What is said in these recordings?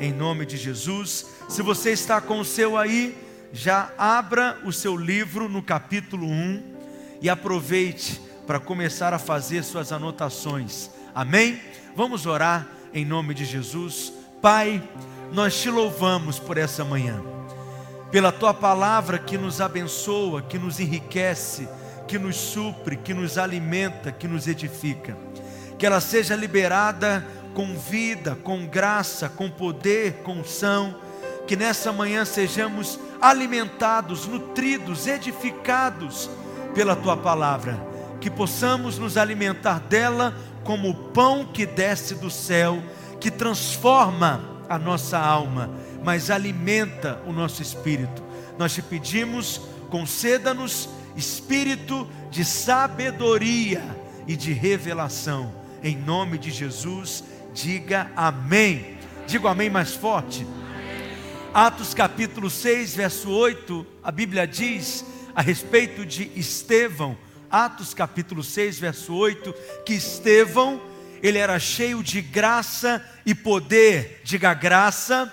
em nome de Jesus. Se você está com o seu aí, já abra o seu livro no capítulo 1 e aproveite para começar a fazer suas anotações. Amém? Vamos orar em nome de Jesus. Pai, nós te louvamos por essa manhã, pela tua palavra que nos abençoa, que nos enriquece, que nos supre, que nos alimenta, que nos edifica. Que ela seja liberada com vida, com graça, com poder, com unção. Que nessa manhã sejamos alimentados, nutridos, edificados pela tua palavra. Que possamos nos alimentar dela como o pão que desce do céu, que transforma a nossa alma, mas alimenta o nosso espírito. Nós te pedimos, conceda-nos espírito de sabedoria e de revelação. Em nome de Jesus, diga amém. Digo amém mais forte. Amém. Atos capítulo 6, verso 8, a Bíblia diz a respeito de Estevão, Atos capítulo 6, verso 8, que Estevão, ele era cheio de graça e poder. Diga graça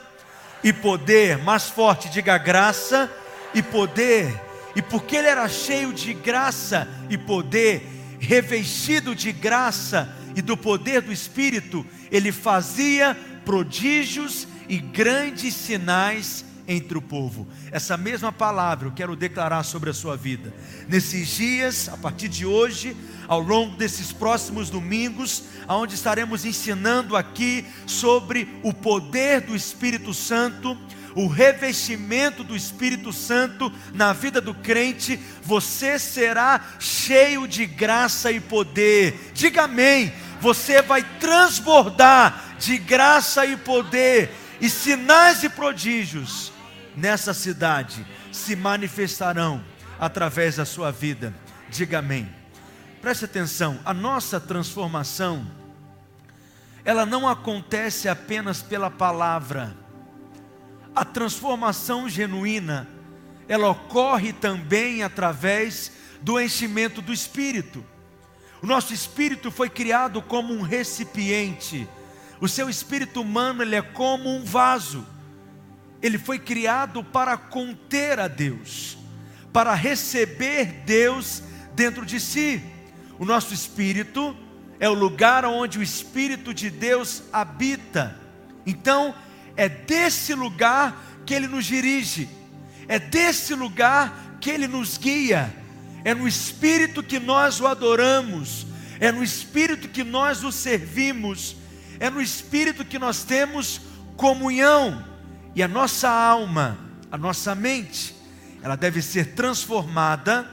e poder, mais forte, diga graça e poder. E porque ele era cheio de graça e poder, revestido de graça e do poder do Espírito, ele fazia prodígios e grandes sinais entre o povo. Essa mesma palavra eu quero declarar sobre a sua vida nesses dias, a partir de hoje, ao longo desses próximos domingos, onde estaremos ensinando aqui sobre o poder do Espírito Santo, o revestimento do Espírito Santo na vida do crente. Você será cheio de graça e poder. Diga amém. Você vai transbordar de graça e poder, e sinais e prodígios nessa cidade se manifestarão através da sua vida. Diga amém. Preste atenção, a nossa transformação, ela não acontece apenas pela palavra. A transformação genuína, ela ocorre também através do enchimento do Espírito. O nosso espírito foi criado como um recipiente. O seu espírito humano, ele é como um vaso. Ele foi criado para conter a Deus, para receber Deus dentro de si. O nosso espírito é o lugar onde o Espírito de Deus habita. Então, é desse lugar que Ele nos dirige, é desse lugar que Ele nos guia. É no Espírito que nós o adoramos, é no Espírito que nós o servimos, é no Espírito que nós temos comunhão. E a nossa alma, a nossa mente, ela deve ser transformada,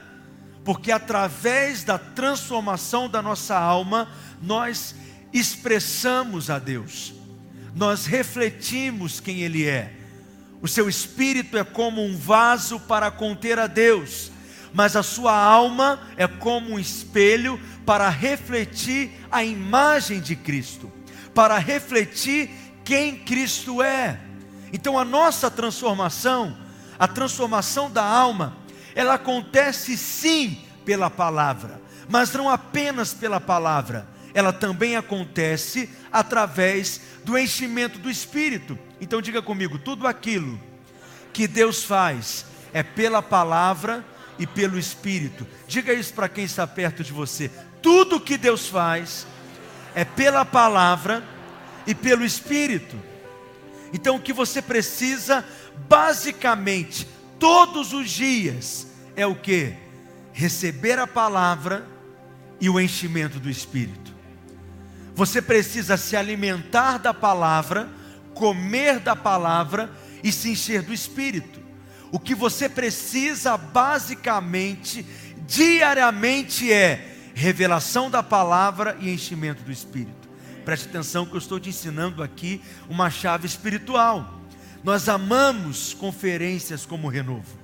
porque através da transformação da nossa alma, nós expressamos a Deus, nós refletimos quem Ele é. O seu espírito é como um vaso para conter a Deus, mas a sua alma é como um espelho para refletir a imagem de Cristo, para refletir quem Cristo é. Então a nossa transformação, a transformação da alma, ela acontece sim pela palavra, mas não apenas pela palavra. Ela também acontece através do enchimento do Espírito. Então diga comigo, tudo aquilo que Deus faz é pela palavra e pelo Espírito. Diga isso para quem está perto de você. Tudo que Deus faz é pela palavra e pelo Espírito. Então o que você precisa, basicamente, todos os dias, é o quê? Receber a palavra e o enchimento do Espírito. Você precisa se alimentar da palavra, comer da palavra e se encher do Espírito. O que você precisa basicamente, diariamente, é revelação da palavra e enchimento do Espírito. Preste atenção que eu estou te ensinando aqui uma chave espiritual. Nós amamos conferências como o Renovo.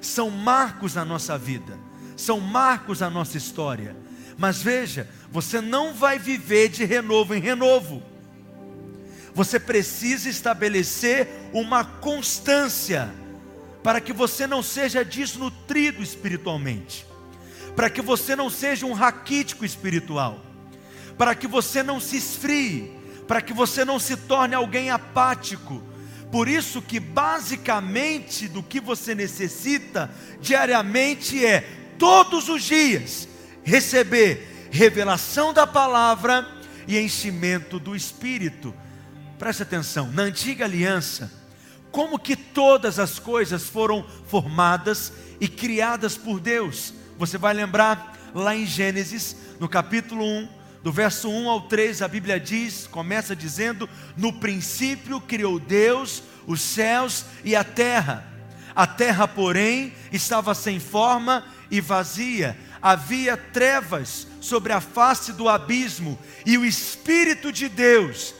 São marcos na nossa vida, são marcos na nossa história. Mas veja, você não vai viver de renovo em renovo. Você precisa estabelecer uma constância, para que você não seja desnutrido espiritualmente, para que você não seja um raquítico espiritual, para que você não se esfrie, para que você não se torne alguém apático. Por isso que basicamente do que você necessita diariamente é, todos os dias, receber revelação da palavra e enchimento do Espírito. Preste atenção, na antiga aliança, como que todas as coisas foram formadas e criadas por Deus? Você vai lembrar lá em Gênesis, no capítulo 1, do verso 1 ao 3, a Bíblia diz, começa dizendo: no princípio criou Deus os céus e a terra. A terra, porém, estava sem forma e vazia, havia trevas sobre a face do abismo, e o Espírito de Deus,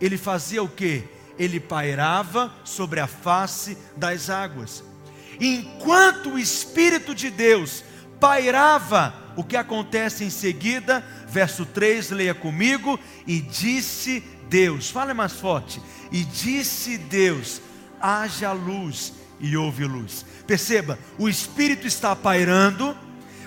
ele fazia o quê? Ele pairava sobre a face das águas. Enquanto o Espírito de Deus pairava, o que acontece em seguida? Verso 3, leia comigo: e disse Deus, fala mais forte, e disse Deus, haja luz, e houve luz. Perceba, o Espírito está pairando,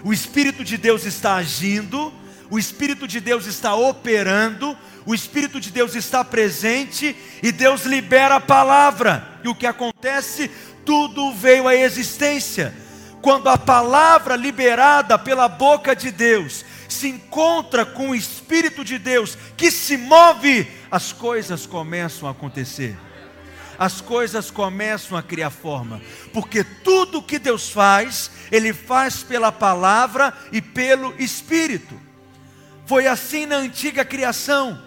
o Espírito de Deus está agindo, o Espírito de Deus está operando, o Espírito de Deus está presente, e Deus libera a palavra, e o que acontece? Tudo veio à existência. Quando a palavra liberada pela boca de Deus se encontra com o Espírito de Deus que se move, as coisas começam a acontecer, as coisas começam a criar forma, porque tudo que Deus faz, Ele faz pela palavra e pelo Espírito. Foi assim na antiga criação,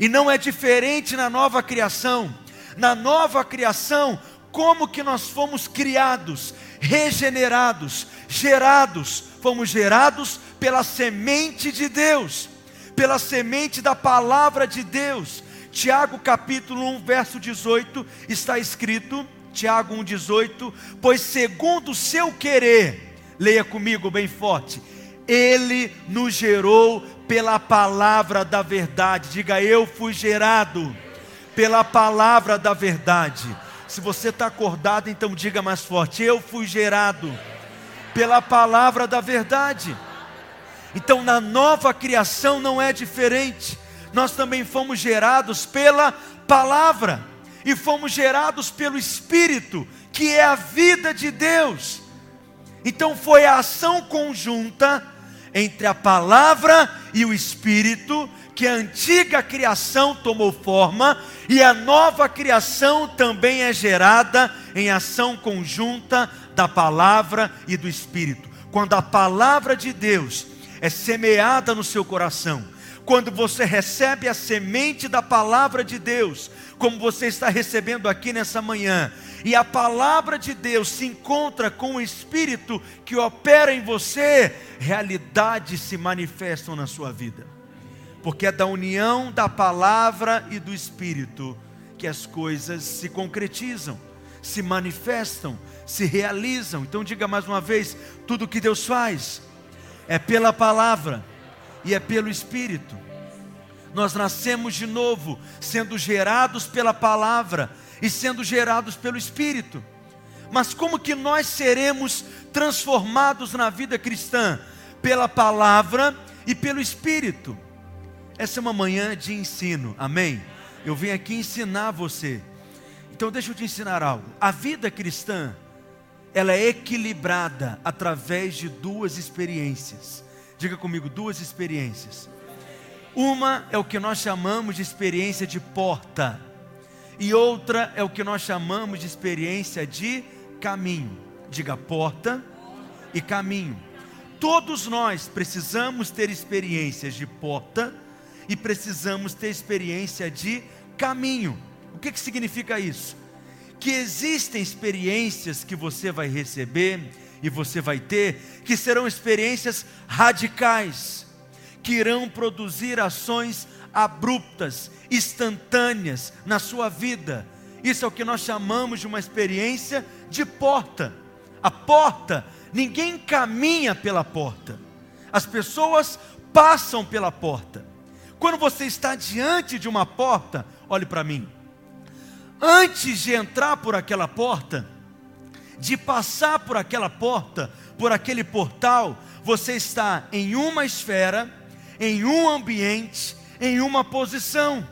e não é diferente na nova criação. Na nova criação, como que nós fomos criados, regenerados, gerados? Fomos gerados pela semente de Deus, pela semente da palavra de Deus. Tiago capítulo 1, verso 18, está escrito, Tiago 1, 18, pois segundo o seu querer, leia comigo bem forte, Ele nos gerou pela palavra da verdade. Diga: eu fui gerado pela palavra da verdade. Se você está acordado, então diga mais forte: eu fui gerado pela palavra da verdade. Então na nova criação não é diferente. Nós também fomos gerados pela palavra, e fomos gerados pelo Espírito, que é a vida de Deus. Então foi a ação conjunta entre a palavra e o Espírito que a antiga criação tomou forma, e a nova criação também é gerada em ação conjunta da palavra e do Espírito. Quando a palavra de Deus é semeada no seu coração, quando você recebe a semente da palavra de Deus, como você está recebendo aqui nessa manhã, e a palavra de Deus se encontra com o Espírito que opera em você, realidades se manifestam na sua vida. Porque é da união da palavra e do Espírito que as coisas se concretizam, se manifestam, se realizam. Então diga mais uma vez: tudo que Deus faz é pela palavra e é pelo Espírito. Nós nascemos de novo, sendo gerados pela palavra e sendo gerados pelo Espírito. Mas como que nós seremos transformados na vida cristã? Pela palavra e pelo Espírito. Essa é uma manhã de ensino, amém? Eu vim aqui ensinar você. Então deixa eu te ensinar algo. A vida cristã, ela é equilibrada através de duas experiências. Diga comigo: duas experiências. Uma é o que nós chamamos de experiência de porta, e outra é o que nós chamamos de experiência de caminho. Diga: porta e caminho. Todos nós precisamos ter experiências de porta e precisamos ter experiência de caminho. O que significa isso? Que existem experiências que você vai receber e você vai ter, que serão experiências radicais, que irão produzir ações abruptas, instantâneas na sua vida. Isso é o que nós chamamos de uma experiência de porta. A porta, ninguém caminha pela porta, as pessoas passam pela porta. Quando você está diante de uma porta, olhe para mim, antes de entrar por aquela porta, de passar por aquela porta, por aquele portal, você está em uma esfera, em um ambiente, em uma posição.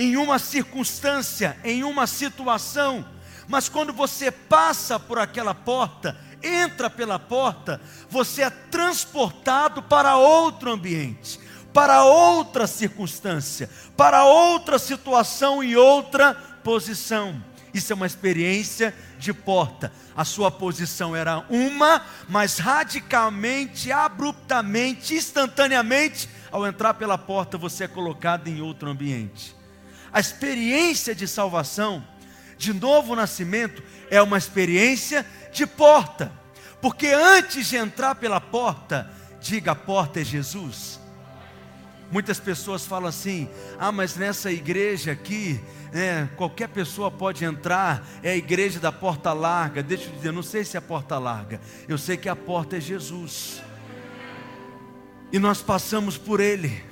em uma circunstância, em uma situação, mas quando você passa por aquela porta, entra pela porta, você é transportado para outro ambiente, para outra circunstância, para outra situação e outra posição. Isso é uma experiência de porta. A sua posição era uma, mas radicalmente, abruptamente, instantaneamente, ao entrar pela porta, você é colocado em outro ambiente. A experiência de salvação, de novo nascimento, é uma experiência de porta. Porque antes de entrar pela porta, diga: a porta é Jesus. Muitas pessoas falam assim: ah, mas nessa igreja aqui, qualquer pessoa pode entrar, é a igreja da porta larga. Deixa eu dizer, não sei se é a porta larga, eu sei que a porta é Jesus, e nós passamos por Ele.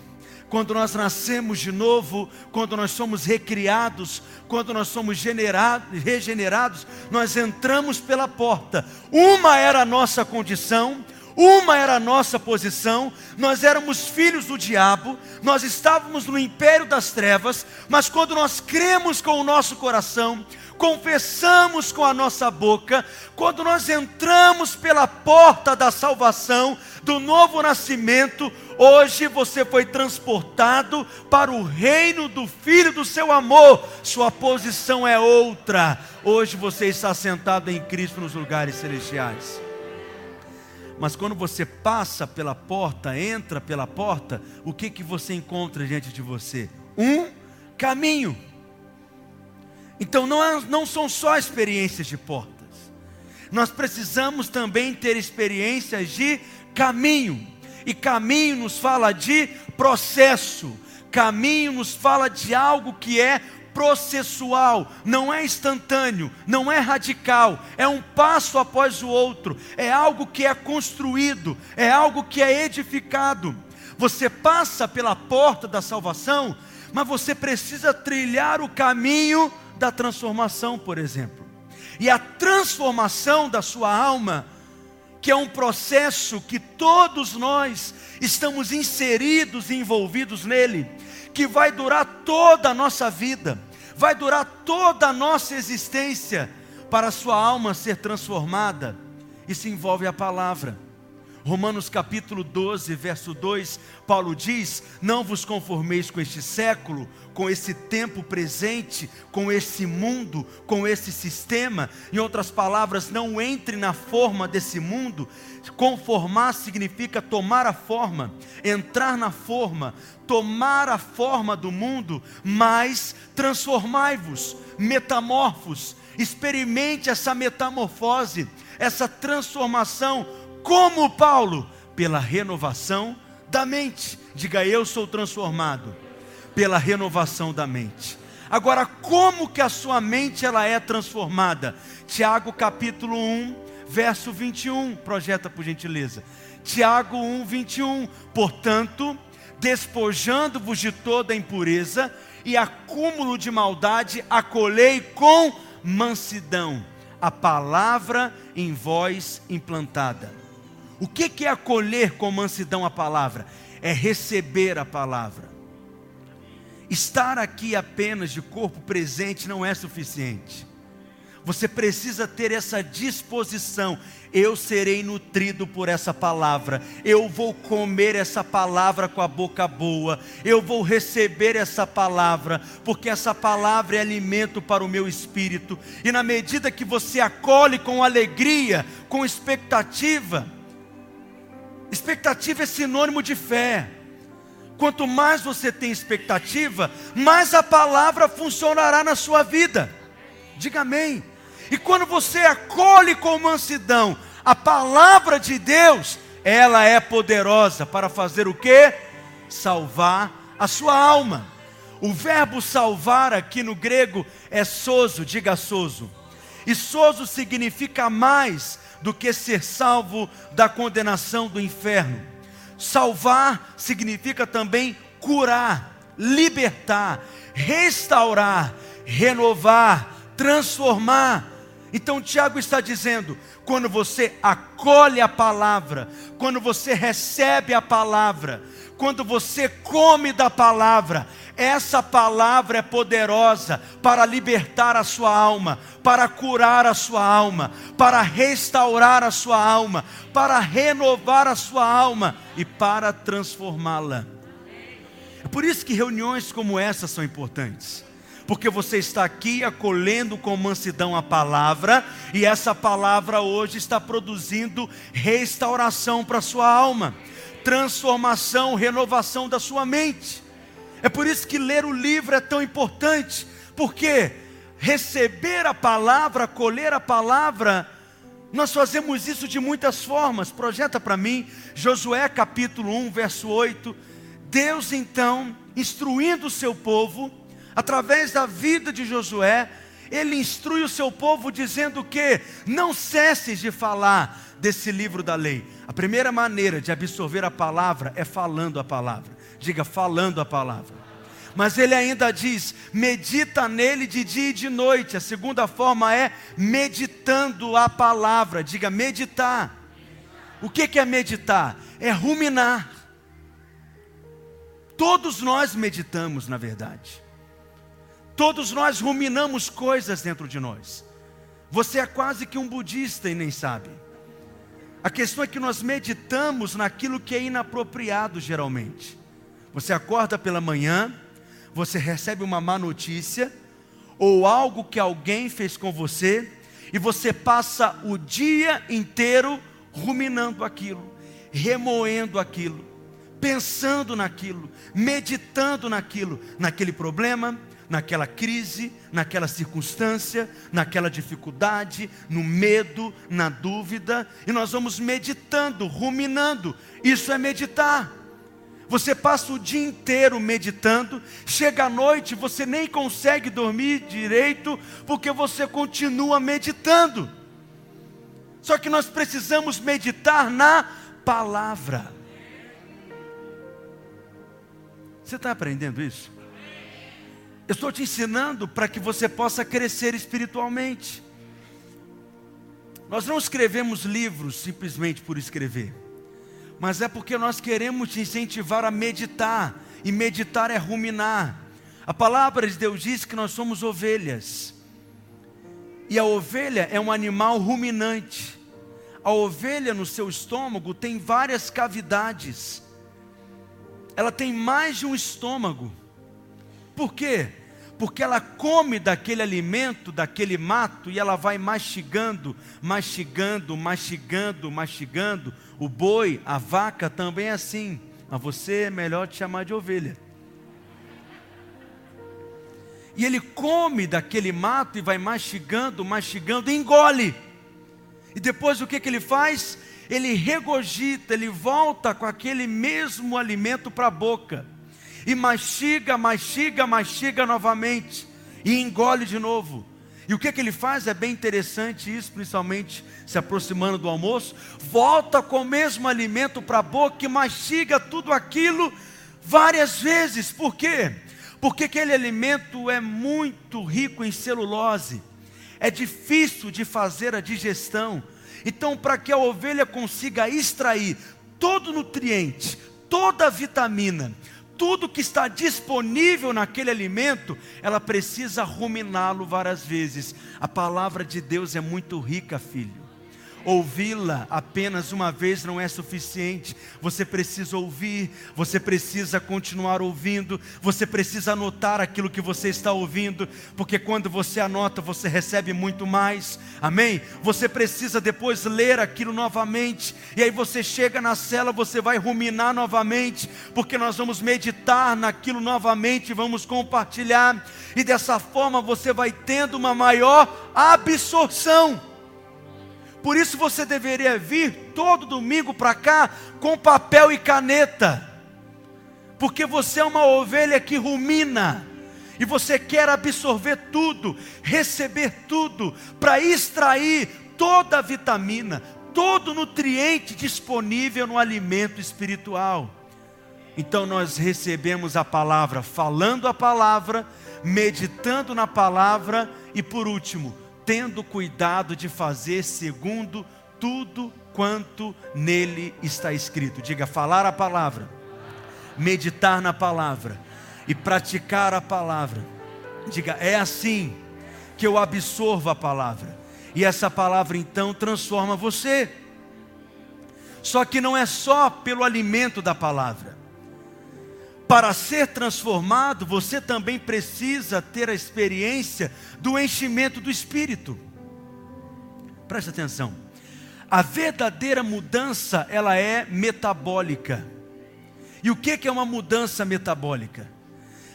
Quando nós nascemos de novo, quando nós somos recriados, quando nós somos regenerados, nós entramos pela porta. Uma era a nossa condição, uma era a nossa posição, nós éramos filhos do diabo, nós estávamos no império das trevas, mas quando nós cremos com o nosso coração, confessamos com a nossa boca, quando nós entramos pela porta da salvação, do novo nascimento, hoje você foi transportado para o reino do Filho do seu amor. Sua posição é outra, hoje você está sentado em Cristo nos lugares celestiais. Mas quando você passa pela porta, entra pela porta, o que você encontra diante de você? Um caminho. Então não são só experiências de portas. Nós precisamos também ter experiências de caminho. E caminho nos fala de processo. Caminho nos fala de algo que é processual, não é instantâneo, não é radical, é um passo após o outro, é algo que é construído, é algo que é edificado. Você passa pela porta da salvação, mas você precisa trilhar o caminho da transformação, por exemplo. E a transformação da sua alma, que é um processo que todos nós estamos inseridos e envolvidos nele, que vai durar toda a nossa vida, vai durar toda a nossa existência, para a sua alma ser transformada. Isso envolve a palavra. Romanos capítulo 12, verso 2, Paulo diz: não vos conformeis com este século, com esse tempo presente, com esse mundo, com esse sistema. Em outras palavras, não entre na forma desse mundo. Conformar significa tomar a forma, entrar na forma, tomar a forma do mundo, mas transformai-vos, metamorfos, experimente essa metamorfose, essa transformação. Como Paulo? Pela renovação da mente. Diga: eu sou transformado pela renovação da mente. Agora, como que a sua mente ela é transformada? Tiago capítulo 1, verso 21, projeta por gentileza. Tiago 1, 21, portanto, despojando-vos de toda impureza e acúmulo de maldade, acolhei com mansidão a palavra em vós implantada. O que é acolher com mansidão a palavra? É receber a palavra. Estar aqui apenas de corpo presente não é suficiente. Você precisa ter essa disposição. Eu serei nutrido por essa palavra, eu vou comer essa palavra com a boca boa, eu vou receber essa palavra, porque essa palavra é alimento para o meu espírito. E na medida que você acolhe com alegria, com expectativa é sinônimo de fé. Quanto mais você tem expectativa, mais a palavra funcionará na sua vida. Diga amém. E quando você acolhe com mansidão a palavra de Deus, ela é poderosa para fazer o quê? Salvar a sua alma. O verbo salvar aqui no grego é sozo, diga sozo. E sozo significa mais do que ser salvo da condenação do inferno. Salvar significa também curar, libertar, restaurar, renovar, transformar. Então Tiago está dizendo: quando você acolhe a palavra, quando você recebe a palavra, quando você come da palavra, Essa palavra é poderosa para libertar a sua alma, para curar a sua alma, para restaurar a sua alma, para renovar a sua alma e para transformá-la. É por isso que reuniões como essa são importantes, porque você está aqui acolhendo com mansidão a palavra, e essa palavra hoje está produzindo restauração para a sua alma, transformação, renovação da sua mente. É por isso que ler o livro é tão importante, porque receber a palavra, acolher a palavra, nós fazemos isso de muitas formas. Projeta para mim, Josué capítulo 1, verso 8, Deus então, instruindo o seu povo, através da vida de Josué, ele instrui o seu povo dizendo que não cesses de falar desse livro da lei. A primeira maneira de absorver a palavra é falando a palavra. Diga, falando a palavra. Mas ele ainda diz, medita nele de dia e de noite. A segunda forma é meditando a palavra. Diga, meditar. O que é meditar? É ruminar. Todos nós meditamos, na verdade. Todos nós ruminamos coisas dentro de nós. Você é quase que um budista e nem sabe. A questão é que nós meditamos naquilo que é inapropriado geralmente. Você acorda pela manhã, você recebe uma má notícia, ou algo que alguém fez com você, e você passa o dia inteiro ruminando aquilo, remoendo aquilo, pensando naquilo, meditando naquilo, naquele problema, naquela crise, naquela circunstância, naquela dificuldade, no medo, na dúvida, e nós vamos meditando, ruminando. Isso é meditar. Você passa o dia inteiro meditando, chega à noite, você nem consegue dormir direito, porque você continua meditando. Só que nós precisamos meditar na palavra. Você está aprendendo isso? Eu estou te ensinando para que você possa crescer espiritualmente. Nós não escrevemos livros simplesmente por escrever, mas é porque nós queremos te incentivar a meditar, e meditar é ruminar. A palavra de Deus diz que nós somos ovelhas, e a ovelha é um animal ruminante. A ovelha no seu estômago tem várias cavidades, ela tem mais de um estômago. Por quê? Porque ela come daquele alimento, daquele mato, e ela vai mastigando, mastigando, mastigando, mastigando. O boi, a vaca também é assim, mas você é melhor te chamar de ovelha. E ele come daquele mato e vai mastigando, mastigando, e engole. E depois o que ele faz? Ele regurgita, ele volta com aquele mesmo alimento para a boca. E mastiga, mastiga, mastiga novamente. E engole de novo. E o que ele faz? É bem interessante isso, principalmente se aproximando do almoço. Volta com o mesmo alimento para a boca e mastiga tudo aquilo várias vezes. Por quê? Porque aquele alimento é muito rico em celulose. É difícil de fazer a digestão. Então, para que a ovelha consiga extrair todo nutriente, toda a vitamina, tudo que está disponível naquele alimento, ela precisa ruminá-lo várias vezes. A palavra de Deus é muito rica, filho. Ouvi-la apenas uma vez não é suficiente. Você precisa ouvir, você precisa continuar ouvindo, você precisa anotar aquilo que você está ouvindo, porque quando você anota, você recebe muito mais. Amém? Você precisa depois ler aquilo novamente, e aí você chega na cela, você vai ruminar novamente, porque nós vamos meditar naquilo novamente, vamos compartilhar, e dessa forma você vai tendo uma maior absorção. Por isso você deveria vir todo domingo para cá com papel e caneta, porque você é uma ovelha que rumina, e você quer absorver tudo, receber tudo, para extrair toda a vitamina, todo nutriente disponível no alimento espiritual. Então nós recebemos a palavra, falando a palavra, meditando na palavra, e por último, tendo cuidado de fazer segundo tudo quanto nele está escrito. Diga, falar a palavra, meditar na palavra e praticar a palavra. Diga, é assim que eu absorvo a palavra. E essa palavra então transforma você. Só que não é só pelo alimento da palavra. Para ser transformado, você também precisa ter a experiência do enchimento do Espírito. Presta atenção. A verdadeira mudança, ela é metabólica. E o que é uma mudança metabólica?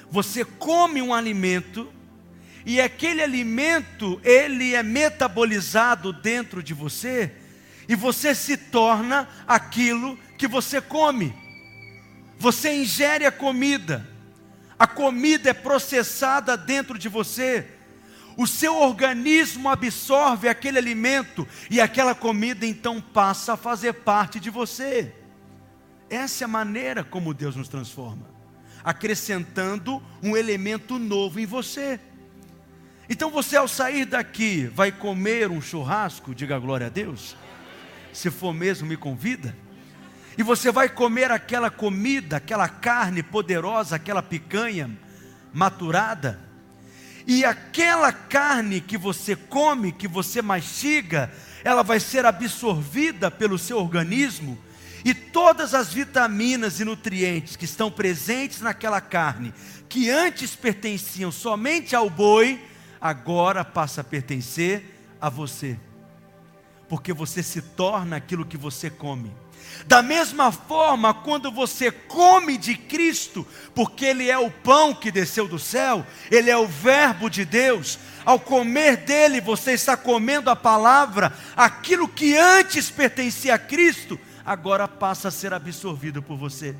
Você come um alimento e aquele alimento, ele é metabolizado dentro de você e você se torna aquilo que você come. Você ingere a comida é processada dentro de você, o seu organismo absorve aquele alimento e aquela comida então passa a fazer parte de você. Essa é a maneira como Deus nos transforma, acrescentando um elemento novo em você. Então você, ao sair daqui, vai comer um churrasco, diga glória a Deus, se for mesmo me convida, e você vai comer aquela comida, aquela carne poderosa, aquela picanha maturada, e aquela carne que você come, que você mastiga, ela vai ser absorvida pelo seu organismo, e todas as vitaminas e nutrientes que estão presentes naquela carne, que antes pertenciam somente ao boi, agora passa a pertencer a você, porque você se torna aquilo que você come. Da mesma forma, quando você come de Cristo, porque Ele é o pão que desceu do céu, Ele é o verbo de Deus, ao comer dele, você está comendo a palavra, aquilo que antes pertencia a Cristo, agora passa a ser absorvido por você.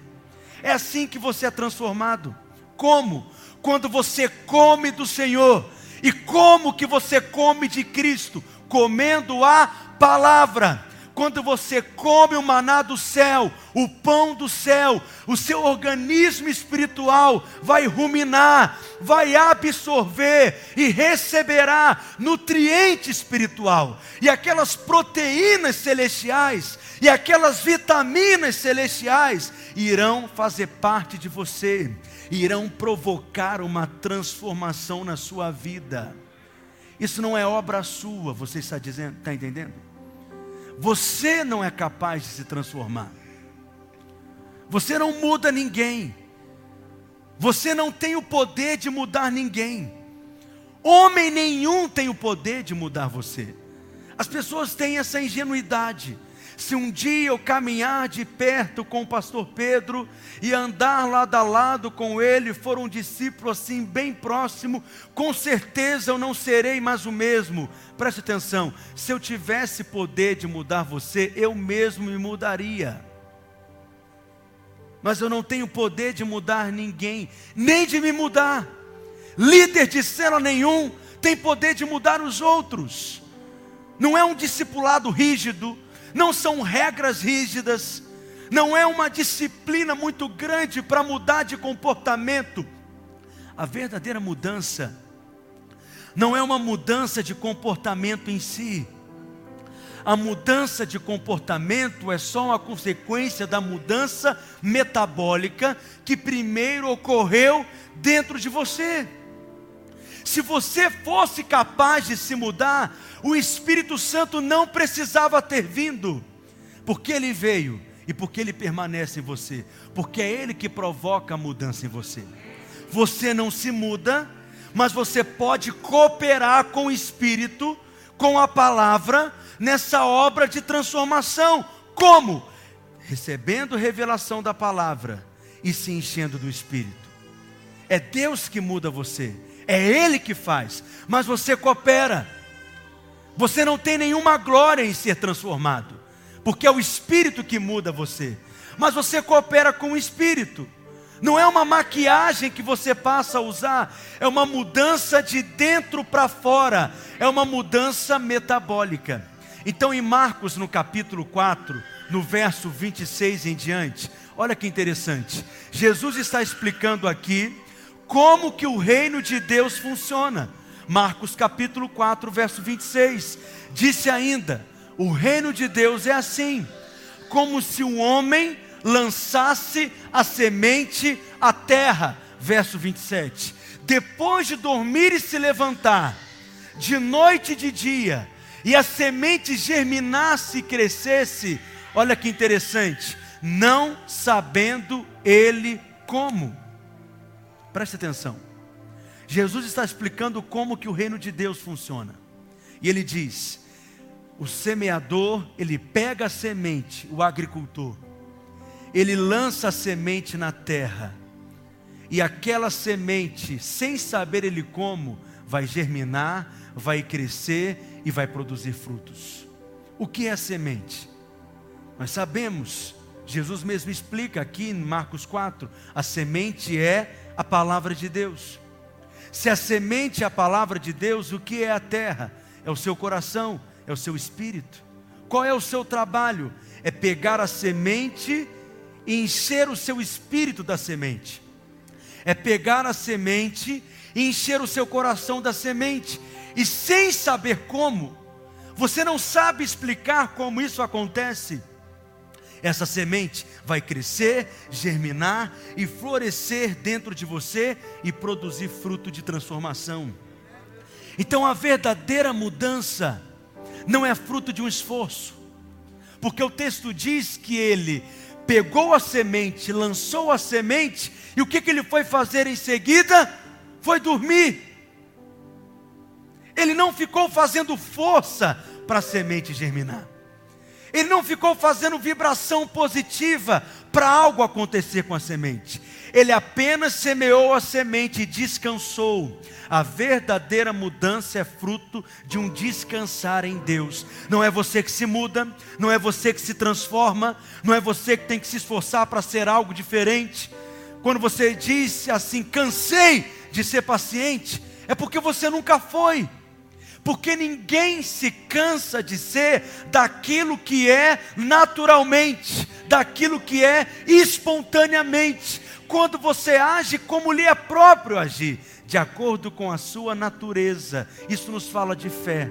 É assim que você é transformado. Como? Quando você come do Senhor. E como que você come de Cristo? Comendo a palavra. Quando você come o maná do céu, o pão do céu, o seu organismo espiritual vai ruminar, vai absorver e receberá nutriente espiritual, e aquelas proteínas celestiais, e aquelas vitaminas celestiais irão fazer parte de você, irão provocar uma transformação na sua vida. Isso não é obra sua, você está dizendo, está entendendo? Você não é capaz de se transformar. Você não muda ninguém. Você não tem o poder de mudar ninguém. Homem nenhum tem o poder de mudar você. As pessoas têm essa ingenuidade. Se um dia eu caminhar de perto com o pastor Pedro e andar lado a lado com ele, for um discípulo assim bem próximo, com certeza eu não serei mais o mesmo. Preste atenção, se eu tivesse poder de mudar você, eu mesmo me mudaria. Mas eu não tenho poder de mudar ninguém, nem de me mudar. Líder de célula nenhum tem poder de mudar os outros. Não é um discipulado rígido, não são regras rígidas, não é uma disciplina muito grande para mudar de comportamento. A verdadeira mudança não é uma mudança de comportamento em si. A mudança de comportamento é só uma consequência da mudança metabólica que primeiro ocorreu dentro de você. Se você fosse capaz de se mudar, o Espírito Santo não precisava ter vindo, porque Ele veio e porque Ele permanece em você, porque é Ele que provoca a mudança em você. Você não se muda, mas você pode cooperar com o Espírito, com a palavra, nessa obra de transformação. Como? Recebendo revelação da palavra e se enchendo do Espírito. É Deus que muda você. É Ele que faz, mas você coopera. Você não tem nenhuma glória em ser transformado, porque é o Espírito que muda você, mas você coopera com o Espírito. Não é uma maquiagem que você passa a usar, é uma mudança de dentro para fora, é uma mudança metabólica. Então em Marcos no capítulo 4, no verso 26 em diante, olha que interessante, Jesus está explicando aqui como que o reino de Deus funciona. Marcos capítulo 4, verso 26, disse ainda, o reino de Deus é assim, como se um homem lançasse a semente à terra, verso 27, depois de dormir e se levantar, de noite e de dia, e a semente germinasse e crescesse, olha que interessante, não sabendo ele como. Preste atenção, Jesus está explicando como que o reino de Deus funciona, e ele diz, o semeador, ele pega a semente, o agricultor, ele lança a semente na terra, e aquela semente, sem saber ele como, vai germinar, vai crescer e vai produzir frutos. O que é a semente? Nós sabemos, Jesus mesmo explica aqui em Marcos 4, a semente é a palavra de Deus. Se a semente é a palavra de Deus, o que é a terra? É o seu coração, é o seu espírito. Qual é o seu trabalho? É pegar a semente e encher o seu espírito da semente. É pegar a semente e encher o seu coração da semente. E sem saber como, você não sabe explicar como isso acontece. Essa semente vai crescer, germinar e florescer dentro de você e produzir fruto de transformação. Então a verdadeira mudança não é fruto de um esforço, porque o texto diz que ele pegou a semente, lançou a semente, e o que ele foi fazer em seguida? Foi dormir. Ele não ficou fazendo força para a semente germinar, ele não ficou fazendo vibração positiva para algo acontecer com a semente, ele apenas semeou a semente e descansou. A verdadeira mudança é fruto de um descansar em Deus. Não é você que se muda, não é você que se transforma, não é você que tem que se esforçar para ser algo diferente. Quando você diz assim, cansei de ser paciente, é porque você nunca foi. Porque ninguém se cansa de ser daquilo que é naturalmente, daquilo que é espontaneamente, quando você age como lhe é próprio agir, de acordo com a sua natureza. Isso nos fala de fé.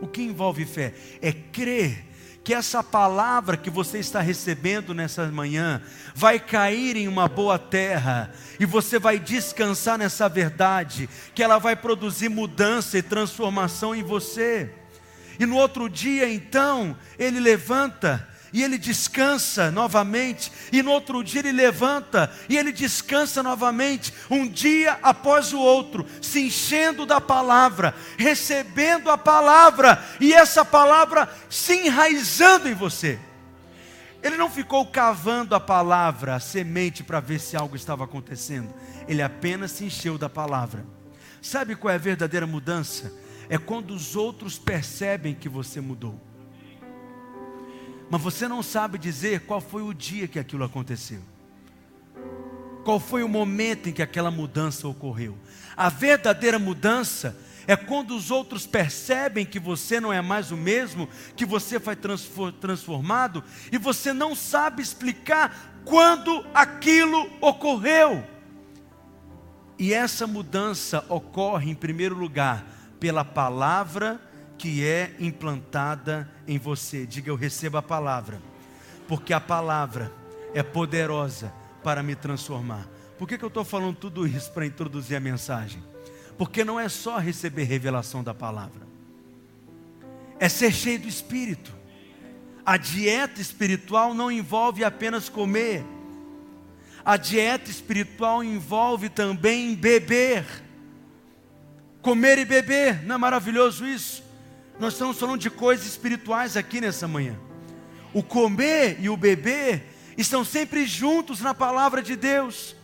O que envolve fé? É crer que essa palavra que você está recebendo nessa manhã vai cair em uma boa terra, e você vai descansar nessa verdade, que ela vai produzir mudança e transformação em você. E no outro dia então, ele levanta, e ele descansa novamente, e no outro dia ele levanta, e ele descansa novamente, um dia após o outro, se enchendo da palavra, recebendo a palavra, e essa palavra se enraizando em você. Ele não ficou cavando a palavra, a semente, para ver se algo estava acontecendo, ele apenas se encheu da palavra. Sabe qual é a verdadeira mudança? É quando os outros percebem que você mudou, mas você não sabe dizer qual foi o dia que aquilo aconteceu, qual foi o momento em que aquela mudança ocorreu. A verdadeira mudança é quando os outros percebem que você não é mais o mesmo, que você foi transformado, e você não sabe explicar quando aquilo ocorreu. E essa mudança ocorre em primeiro lugar pela palavra que é implantada em você. Diga, eu recebo a palavra, porque a palavra é poderosa para me transformar. Por que eu estou falando tudo isso para introduzir a mensagem? Porque não é só receber revelação da palavra, é ser cheio do Espírito. A dieta espiritual não envolve apenas comer, a dieta espiritual envolve também beber. Comer e beber, não é maravilhoso isso? Nós estamos falando de coisas espirituais aqui nessa manhã. O comer e o beber estão sempre juntos na palavra de Deus,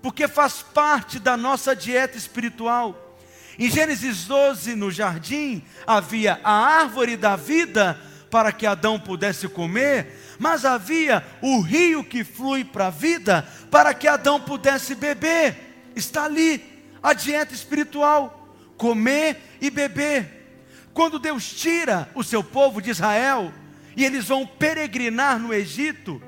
porque faz parte da nossa dieta espiritual. Em Gênesis 12, no jardim, havia a árvore da vida para que Adão pudesse comer, mas havia o rio que flui para a vida para que Adão pudesse beber. Está ali a dieta espiritual, comer e beber. Quando Deus tira o seu povo de Israel e eles vão peregrinar no Egito,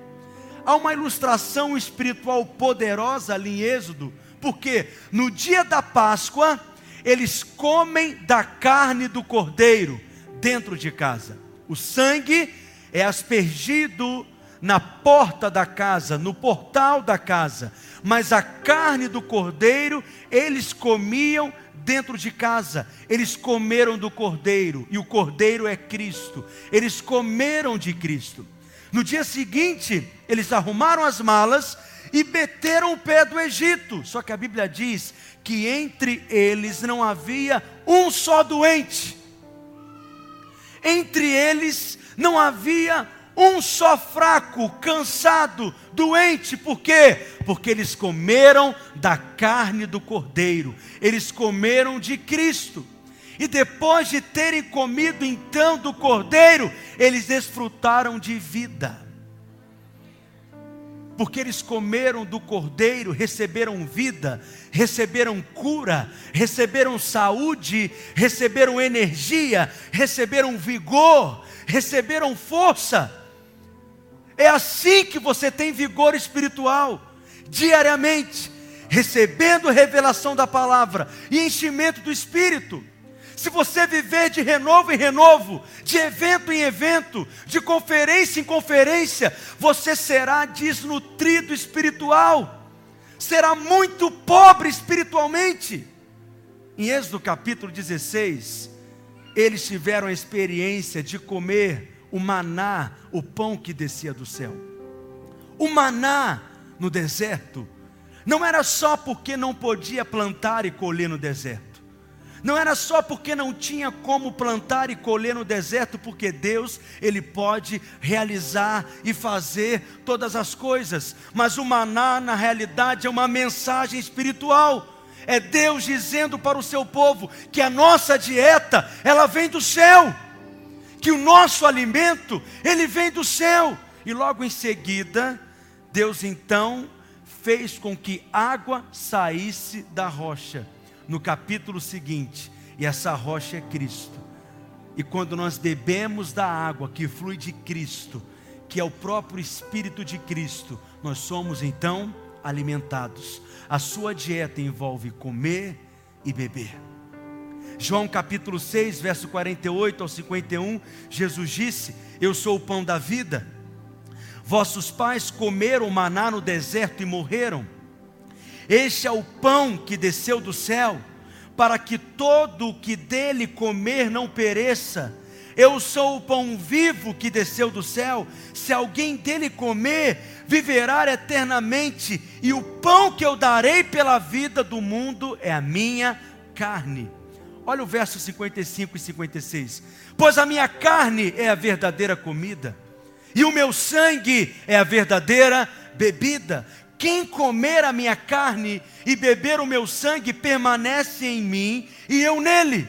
há uma ilustração espiritual poderosa ali em Êxodo, porque no dia da Páscoa eles comem da carne do cordeiro dentro de casa. O sangue é aspergido na porta da casa, no portal da casa, mas a carne do cordeiro eles comiam dentro de casa. Eles comeram do cordeiro, e o cordeiro é Cristo. Eles comeram de Cristo. No dia seguinte, eles arrumaram as malas e meteram o pé do Egito. Só que a Bíblia diz que entre eles não havia um só doente. Entre eles não havia um só fraco, cansado, doente. Por quê? Porque eles comeram da carne do cordeiro. Eles comeram de Cristo. E depois de terem comido então do cordeiro, eles desfrutaram de vida. Porque eles comeram do cordeiro, receberam vida, receberam cura, receberam saúde, receberam energia, receberam vigor, receberam força. É assim que você tem vigor espiritual, diariamente, recebendo revelação da palavra e enchimento do Espírito. Se você viver de renovo em renovo, de evento em evento, de conferência em conferência, você será desnutrido espiritual, será muito pobre espiritualmente. Em Êxodo capítulo 16, eles tiveram a experiência de comer o maná, o pão que descia do céu. O maná no deserto não era só porque não podia plantar e colher no deserto. Não era só porque não tinha como plantar e colher no deserto, porque Deus, Ele pode realizar e fazer todas as coisas. Mas o maná, na realidade, é uma mensagem espiritual. É Deus dizendo para o seu povo que a nossa dieta, ela vem do céu. Que o nosso alimento, ele vem do céu. E logo em seguida, Deus então fez com que água saísse da rocha. No capítulo seguinte, e essa rocha é Cristo. E quando nós bebemos da água que flui de Cristo, que é o próprio Espírito de Cristo, nós somos então alimentados. A sua dieta envolve comer e beber. João capítulo 6, verso 48 ao 51, Jesus disse: eu sou o pão da vida. Vossos pais comeram maná no deserto e morreram. Este é o pão que desceu do céu, para que todo o que dele comer não pereça. Eu sou o pão vivo que desceu do céu. Se alguém dele comer, viverá eternamente. E o pão que eu darei pela vida do mundo é a minha carne. Olha o verso 55 e 56. Pois a minha carne é a verdadeira comida, e o meu sangue é a verdadeira bebida. Quem comer a minha carne e beber o meu sangue permanece em mim e eu nele.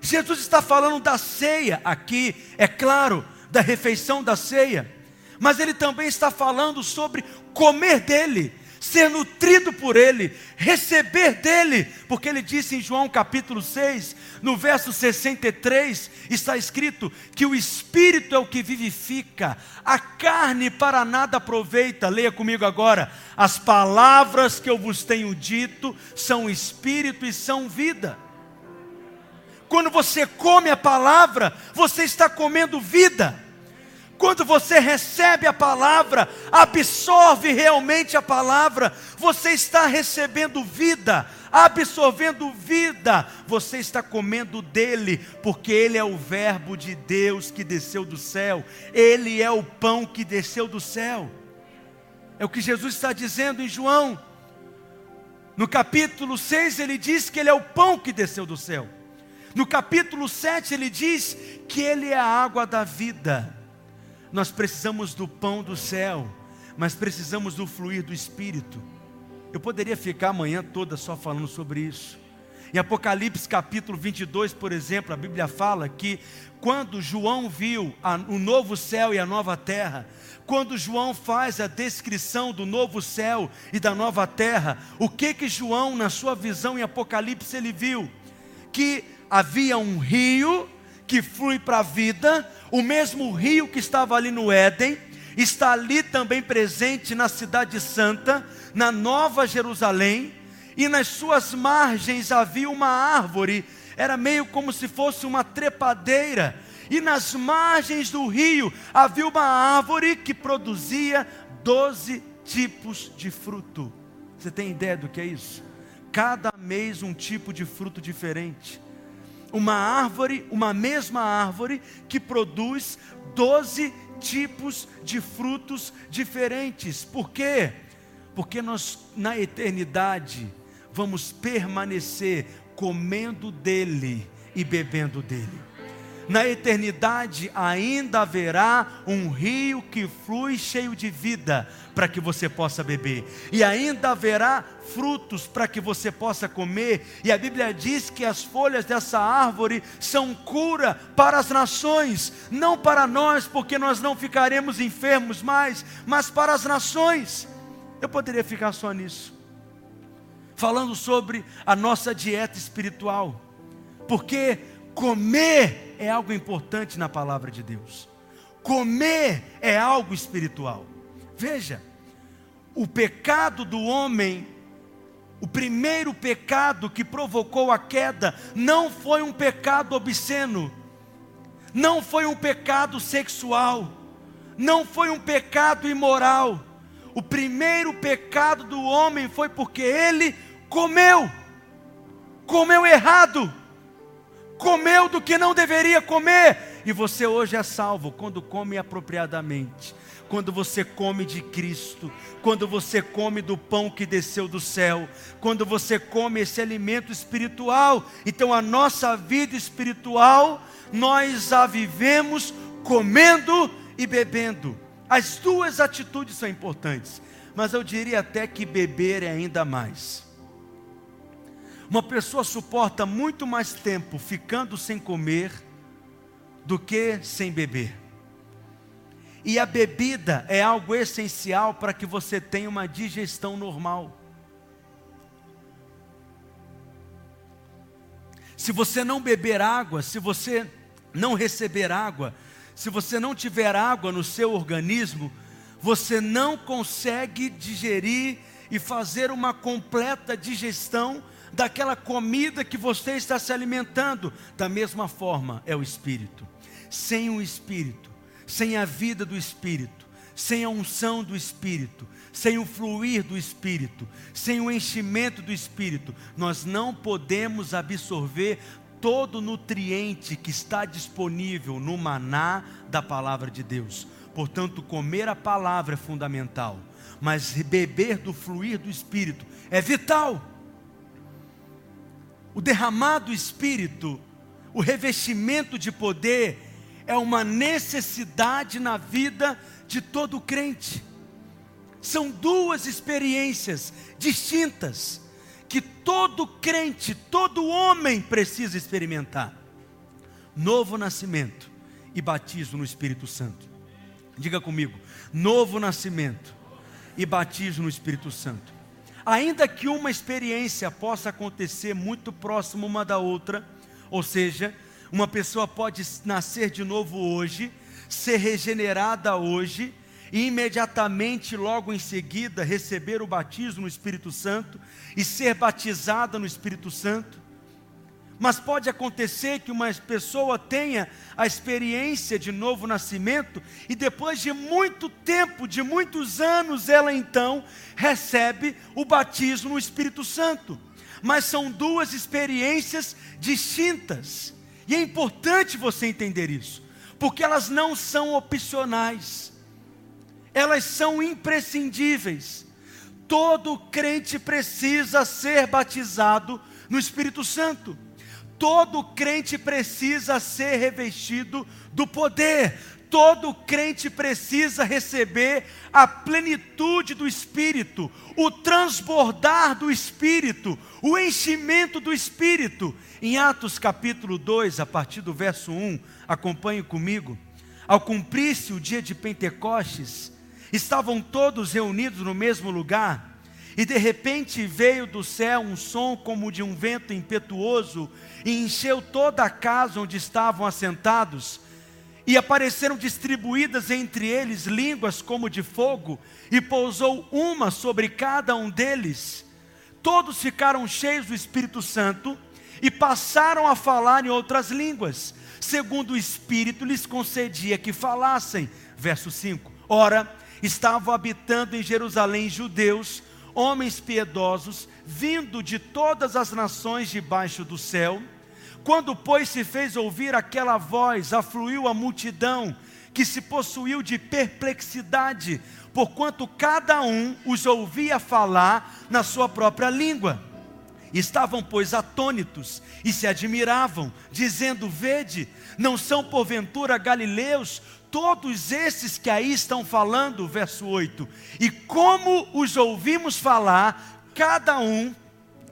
Jesus está falando da ceia aqui, é claro, da refeição da ceia. Mas ele também está falando sobre comer dele, ser nutrido por ele, receber dele. Porque ele disse em João capítulo 6, no verso 63, está escrito que o Espírito é o que vivifica, a carne para nada aproveita. Leia comigo agora: as palavras que eu vos tenho dito são Espírito e são vida. Quando você come a palavra, você está comendo vida. Quando você recebe a palavra, absorve realmente a palavra, você está recebendo vida, absorvendo vida, você está comendo dele, porque ele é o verbo de Deus que desceu do céu, ele é o pão que desceu do céu. É o que Jesus está dizendo em João, no capítulo 6 ele diz que ele é o pão que desceu do céu, no capítulo 7 ele diz que ele é a água da vida. Nós precisamos do pão do céu, mas precisamos do fluir do Espírito. Eu poderia ficar a manhã toda só falando sobre isso. Em Apocalipse capítulo 22, por exemplo, a Bíblia fala que quando João viu o novo céu e a nova terra, quando João faz a descrição do novo céu e da nova terra, o que João, na sua visão em Apocalipse, ele viu? Que havia um rio que flui para a vida, o mesmo rio que estava ali no Éden, está ali também presente na Cidade Santa, na Nova Jerusalém, e nas suas margens havia uma árvore, era meio como se fosse uma trepadeira, e nas margens do rio havia uma árvore que produzia 12 tipos de fruto. Você tem ideia do que é isso? Cada mês um tipo de fruto diferente. Uma árvore, uma mesma árvore que produz 12 tipos de frutos diferentes. Por quê? Porque nós na eternidade vamos permanecer comendo dele e bebendo dele. Na eternidade ainda haverá um rio que flui cheio de vida para que você possa beber, e ainda haverá frutos para que você possa comer, e a Bíblia diz que as folhas dessa árvore são cura para as nações, não para nós, porque nós não ficaremos enfermos mais, mas para as nações. Eu poderia ficar só nisso, falando sobre a nossa dieta espiritual, porque comer é algo importante na palavra de Deus. Comer é algo espiritual. Veja, o pecado do homem, o primeiro pecado que provocou a queda, não foi um pecado obsceno, não foi um pecado sexual, não foi um pecado imoral. O primeiro pecado do homem foi porque ele comeu errado, comeu do que não deveria comer. E você hoje é salvo quando come apropriadamente, quando você come de Cristo, quando você come do pão que desceu do céu, quando você come esse alimento espiritual. Então a nossa vida espiritual, nós a vivemos comendo e bebendo. As duas atitudes são importantes, mas eu diria até que beber é ainda mais. Uma pessoa suporta muito mais tempo ficando sem comer do que sem beber. E a bebida é algo essencial para que você tenha uma digestão normal. Se você não beber água, se você não receber água, se você não tiver água no seu organismo, você não consegue digerir e fazer uma completa digestão daquela comida que você está se alimentando. Da mesma forma é o Espírito. Sem o Espírito, sem a vida do Espírito, sem a unção do Espírito, sem o fluir do Espírito, sem o enchimento do Espírito, nós não podemos absorver todo nutriente que está disponível no maná da palavra de Deus. Portanto, comer a palavra é fundamental, mas beber do fluir do Espírito é vital. O derramar do Espírito, o revestimento de poder, é uma necessidade na vida de todo crente. São duas experiências distintas que todo crente, todo homem precisa experimentar: novo nascimento e batismo no Espírito Santo. Diga comigo: novo nascimento e batismo no Espírito Santo. Ainda que uma experiência possa acontecer muito próximo uma da outra, ou seja, uma pessoa pode nascer de novo hoje, ser regenerada hoje, e imediatamente logo em seguida receber o batismo no Espírito Santo e ser batizada no Espírito Santo. Mas pode acontecer que uma pessoa tenha a experiência de novo nascimento e depois de muito tempo, de muitos anos, ela então recebe o batismo no Espírito Santo. Mas são duas experiências distintas, e é importante você entender isso, porque elas não são opcionais. Elas são imprescindíveis. Todo crente precisa ser batizado no Espírito Santo. Todo crente precisa ser revestido do poder. Todo crente precisa receber a plenitude do Espírito, o transbordar do Espírito, o enchimento do Espírito. Em Atos capítulo 2, a partir do verso 1, acompanhe comigo. Ao cumprir-se o dia de Pentecostes, estavam todos reunidos no mesmo lugar, e de repente veio do céu um som como de um vento impetuoso, e encheu toda a casa onde estavam assentados, e apareceram distribuídas entre eles línguas como de fogo, e pousou uma sobre cada um deles. Todos ficaram cheios do Espírito Santo, e passaram a falar em outras línguas, segundo o Espírito lhes concedia que falassem. Verso 5, ora, estavam habitando em Jerusalém judeus, homens piedosos, vindo de todas as nações debaixo do céu. Quando, pois, se fez ouvir aquela voz, afluiu a multidão, que se possuiu de perplexidade, porquanto cada um os ouvia falar na sua própria língua. Estavam, pois, atônitos e se admiravam, dizendo: vede, não são porventura galileus todos esses que aí estão falando? Verso 8, e como os ouvimos falar, cada um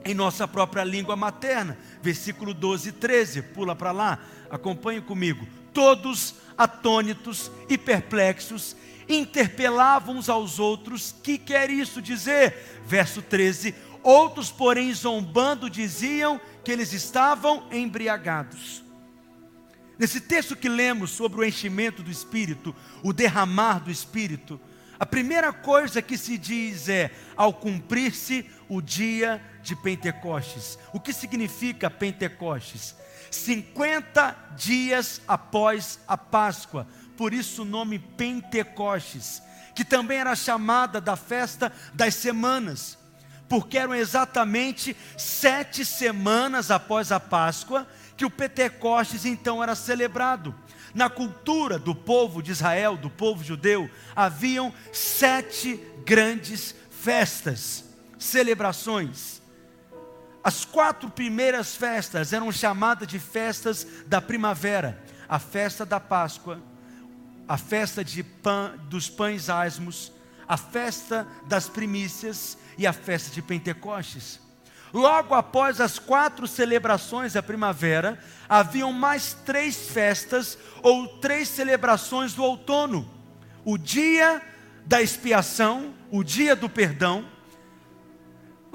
em nossa própria língua materna. Versículo 12 e 13, pula para lá, acompanhe comigo. Todos atônitos e perplexos, interpelavam uns aos outros: que quer isso dizer? Verso 13, outros porém zombando diziam que eles estavam embriagados. Nesse texto que lemos sobre o enchimento do Espírito, o derramar do Espírito, a primeira coisa que se diz é: ao cumprir-se o dia de Pentecostes. O que significa Pentecostes? 50 dias após a Páscoa, por isso o nome Pentecostes, que também era chamada da festa das semanas, porque eram exatamente 7 semanas após a Páscoa que o Pentecostes então era celebrado. Na cultura do povo de Israel, do povo judeu, haviam 7 grandes festas, celebrações. As 4 primeiras festas eram chamadas de festas da primavera: a festa da Páscoa, a festa dos pães asmos, a festa das primícias e a festa de Pentecostes. Logo após as 4 celebrações da primavera, haviam mais 3 festas ou 3 celebrações do outono: o dia da expiação, o dia do perdão.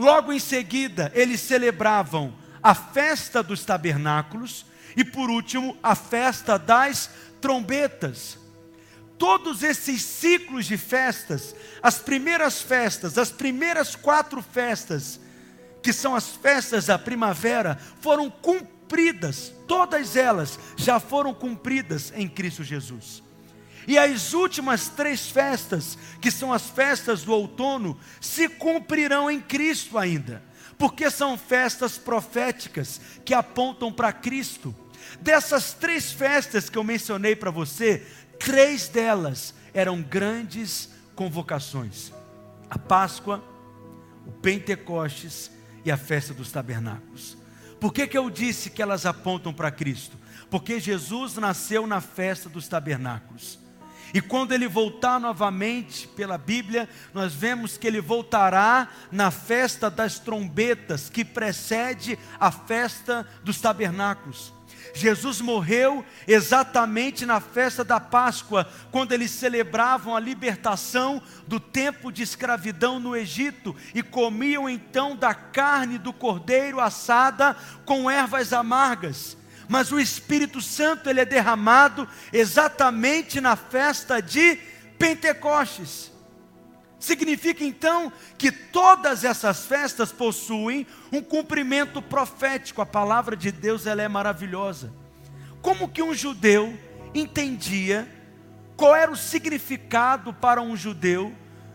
Logo em seguida, eles celebravam a festa dos tabernáculos e, por último, a festa das trombetas. Todos esses ciclos de festas, as primeiras 4 festas, que são as festas da primavera, foram cumpridas, todas elas já foram cumpridas em Cristo Jesus. E as últimas 3 festas, que são as festas do outono, se cumprirão em Cristo ainda, porque são festas proféticas que apontam para Cristo. Dessas 3 festas que eu mencionei para você, 3 delas eram grandes convocações: a Páscoa, o Pentecostes e a festa dos tabernáculos. Por que eu disse que elas apontam para Cristo? Porque Jesus nasceu na festa dos tabernáculos. E quando Ele voltar novamente, pela Bíblia, nós vemos que Ele voltará na festa das trombetas, que precede a festa dos tabernáculos. Jesus morreu exatamente na festa da Páscoa, quando eles celebravam a libertação do tempo de escravidão no Egito, e comiam então da carne do cordeiro assada com ervas amargas. Mas o Espírito Santo, ele é derramado exatamente na festa de Pentecostes. Significa então que todas essas festas possuem um cumprimento profético. A palavra de Deus, ela é maravilhosa. Como que um judeu entendia, qual era o significado para um judeu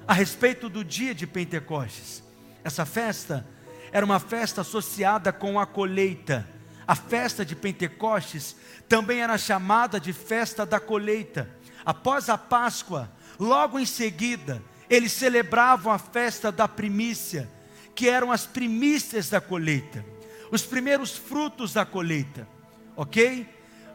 a respeito do dia de Pentecostes? Essa festa era uma festa associada com a colheita. A festa de Pentecostes também era chamada de festa da colheita. Após a Páscoa, logo em seguida, eles celebravam a festa da primícia, que eram as primícias da colheita, os primeiros frutos da colheita, ok?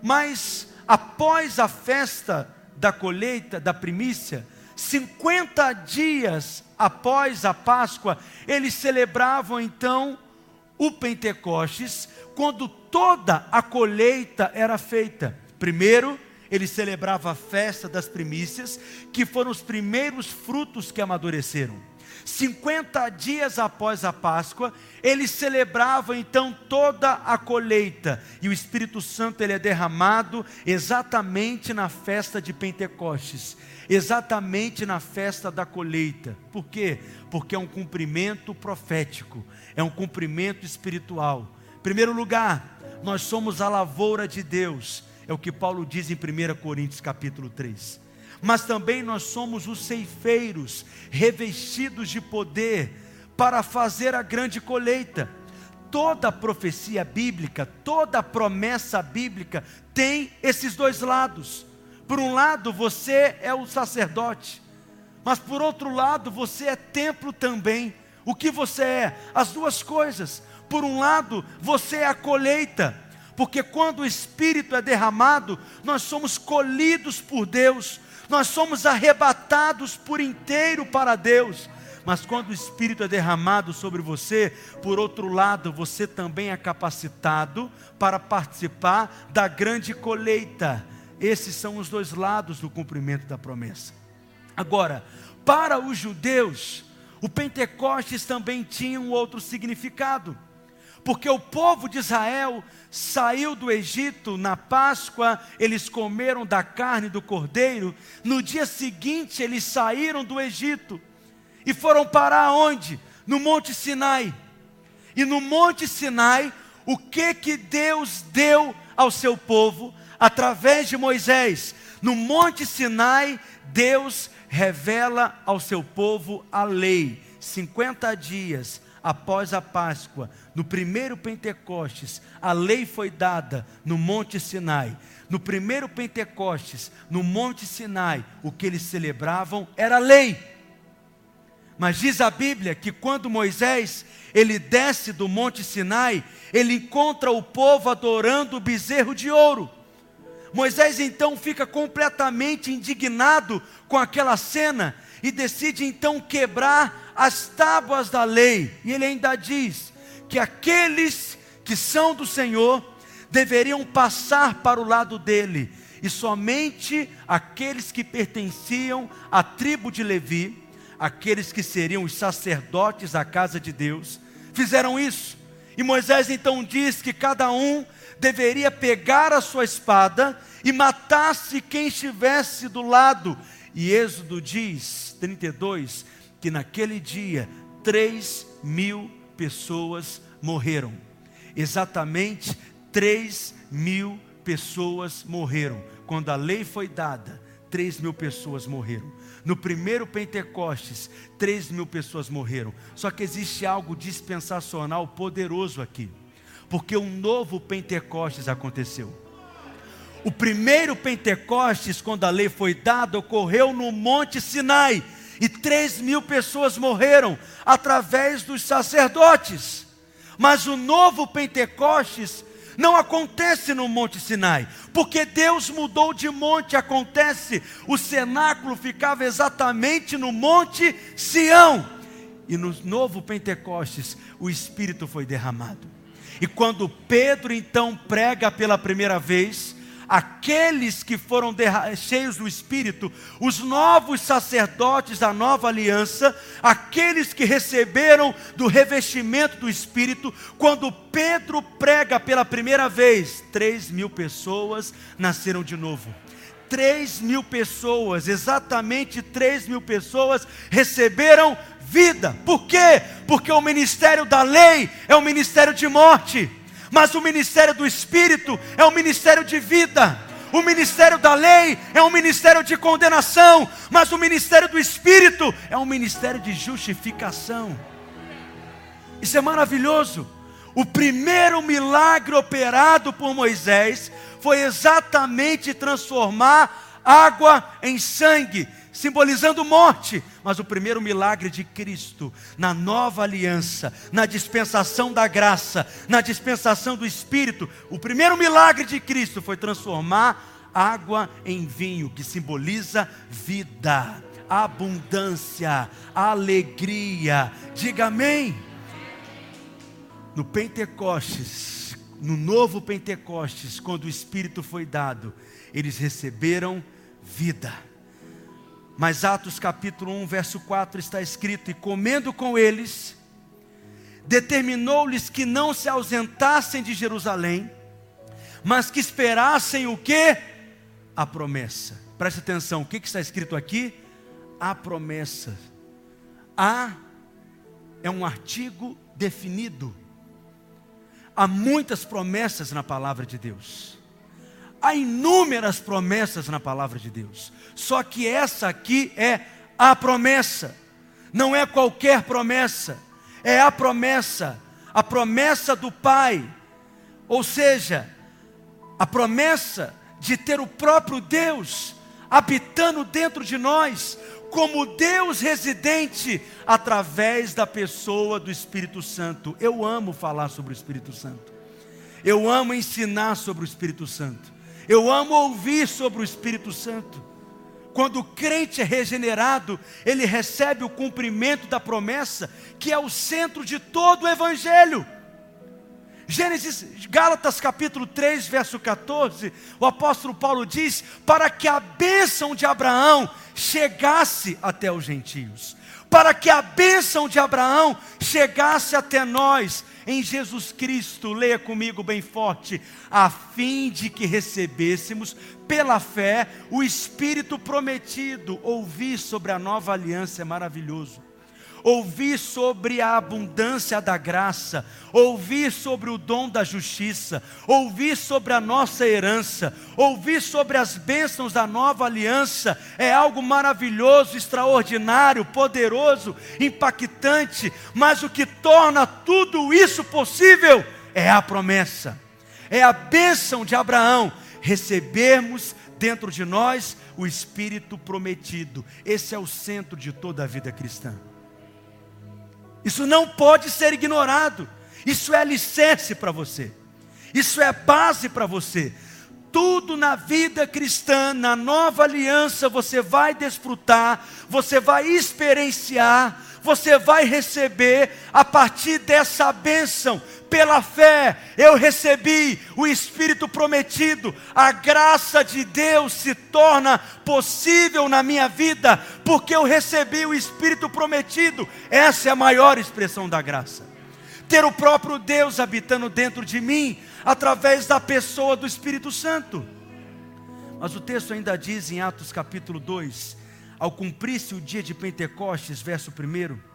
Mas após a festa da colheita, da primícia, 50 dias após a Páscoa, eles celebravam então o Pentecostes, quando toda a colheita era feita. Primeiro, ele celebrava a festa das primícias, que foram os primeiros frutos que amadureceram. 50 dias após a Páscoa, ele celebrava então toda a colheita, e o Espírito Santo, ele é derramado exatamente na festa de Pentecostes, exatamente na festa da colheita. Por quê? Porque é um cumprimento profético, é um cumprimento espiritual. Primeiro lugar, nós somos a lavoura de Deus, é o que Paulo diz em 1 Coríntios capítulo 3. Mas também nós somos os ceifeiros, revestidos de poder, para fazer a grande colheita. Toda profecia bíblica, toda promessa bíblica tem esses dois lados. Por um lado, você é o sacerdote, mas por outro lado, você é templo também. O que você é? As duas coisas. Por um lado, você é a colheita, porque quando o Espírito é derramado, nós somos colhidos por Deus, nós somos arrebatados por inteiro para Deus. Mas quando o Espírito é derramado sobre você, por outro lado, você também é capacitado para participar da grande colheita. Esses são os dois lados do cumprimento da promessa. Agora, para os judeus, o Pentecostes também tinha um outro significado, porque o povo de Israel saiu do Egito na Páscoa, eles comeram da carne do cordeiro, no dia seguinte eles saíram do Egito, e foram parar onde? No Monte Sinai. E no Monte Sinai, o que Deus deu ao seu povo, através de Moisés? No Monte Sinai, Deus revela ao seu povo a lei, 50 dias após a Páscoa, no primeiro Pentecostes, a lei foi dada no Monte Sinai. No primeiro Pentecostes, no Monte Sinai, o que eles celebravam era a lei. Mas diz a Bíblia que quando Moisés, ele desce do Monte Sinai, ele encontra o povo adorando o bezerro de ouro. Moisés então fica completamente indignado com aquela cena e decide então quebrar as tábuas da lei. E ele ainda diz que aqueles que são do Senhor deveriam passar para o lado dele, e somente aqueles que pertenciam à tribo de Levi, aqueles que seriam os sacerdotes da casa de Deus, fizeram isso. E Moisés então diz que cada um deveria pegar a sua espada e matasse quem estivesse do lado. E Êxodo diz, 32, que naquele dia 3.000 pessoas morreram. Exatamente 3.000 pessoas morreram. Quando a lei foi dada, 3.000 pessoas morreram. No primeiro Pentecostes, 3.000 pessoas morreram. Só que existe algo dispensacional poderoso aqui, porque um novo Pentecostes aconteceu. O primeiro Pentecostes, quando a lei foi dada, ocorreu no Monte Sinai, e 3.000 pessoas morreram, através dos sacerdotes. Mas o novo Pentecostes não acontece no Monte Sinai, porque Deus mudou de monte. Acontece, o cenáculo ficava exatamente no Monte Sião, e no novo Pentecostes, o Espírito foi derramado. E quando Pedro então prega pela primeira vez, aqueles que foram cheios do Espírito, os novos sacerdotes da nova aliança, aqueles que receberam do revestimento do Espírito, quando Pedro prega pela primeira vez, 3.000 pessoas nasceram de novo. 3.000 pessoas, exatamente 3.000 pessoas receberam vida. Por quê? Porque o ministério da lei é um ministério de morte, mas o ministério do Espírito é um ministério de vida. O ministério da lei é um ministério de condenação, mas o ministério do Espírito é um ministério de justificação. Isso é maravilhoso. O primeiro milagre operado por Moisés foi exatamente transformar água em sangue, simbolizando morte. Mas o primeiro milagre de Cristo, na nova aliança, na dispensação da graça, na dispensação do Espírito, o primeiro milagre de Cristo foi transformar água em vinho, que simboliza vida, abundância, alegria. Diga amém. No Pentecostes, no novo Pentecostes, quando o Espírito foi dado, eles receberam vida. Mas Atos capítulo 1, verso 4 está escrito: e comendo com eles, determinou-lhes que não se ausentassem de Jerusalém, mas que esperassem o que? A promessa. Preste atenção, o que está escrito aqui? A promessa. A é um artigo definido. Há muitas promessas na palavra de Deus. Há inúmeras promessas na palavra de Deus. Só que essa aqui é a promessa. Não é qualquer promessa. É a promessa. A promessa do Pai. Ou seja, a promessa de ter o próprio Deus habitando dentro de nós, como Deus residente, através da pessoa do Espírito Santo. Eu amo falar sobre o Espírito Santo. Eu amo ensinar sobre o Espírito Santo. Eu amo ouvir sobre o Espírito Santo. Quando o crente é regenerado, ele recebe o cumprimento da promessa, que é o centro de todo o Evangelho. Gálatas capítulo 3, verso 14, o apóstolo Paulo diz: para que a bênção de Abraão chegasse até os gentios, para que a bênção de Abraão chegasse até nós, em Jesus Cristo. Leia comigo bem forte: a fim de que recebêssemos pela fé o Espírito prometido. Ouvir sobre a nova aliança é maravilhoso. Ouvir sobre a abundância da graça, ouvir sobre o dom da justiça, ouvir sobre a nossa herança, ouvir sobre as bênçãos da nova aliança é algo maravilhoso, extraordinário, poderoso, impactante. Mas o que torna tudo isso possível é a promessa, é a bênção de Abraão. Recebermos dentro de nós o Espírito prometido. Esse é o centro de toda a vida cristã. Isso não pode ser ignorado. Isso é alicerce para você. Isso é base para você. Tudo na vida cristã, na nova aliança, você vai desfrutar, você vai experienciar, você vai receber a partir dessa bênção. Pela fé, eu recebi o Espírito prometido. A graça de Deus se torna possível na minha vida, porque eu recebi o Espírito prometido. Essa é a maior expressão da graça. Ter o próprio Deus habitando dentro de mim, através da pessoa do Espírito Santo. Mas o texto ainda diz em Atos capítulo 2, ao cumprir-se o dia de Pentecostes, verso 1,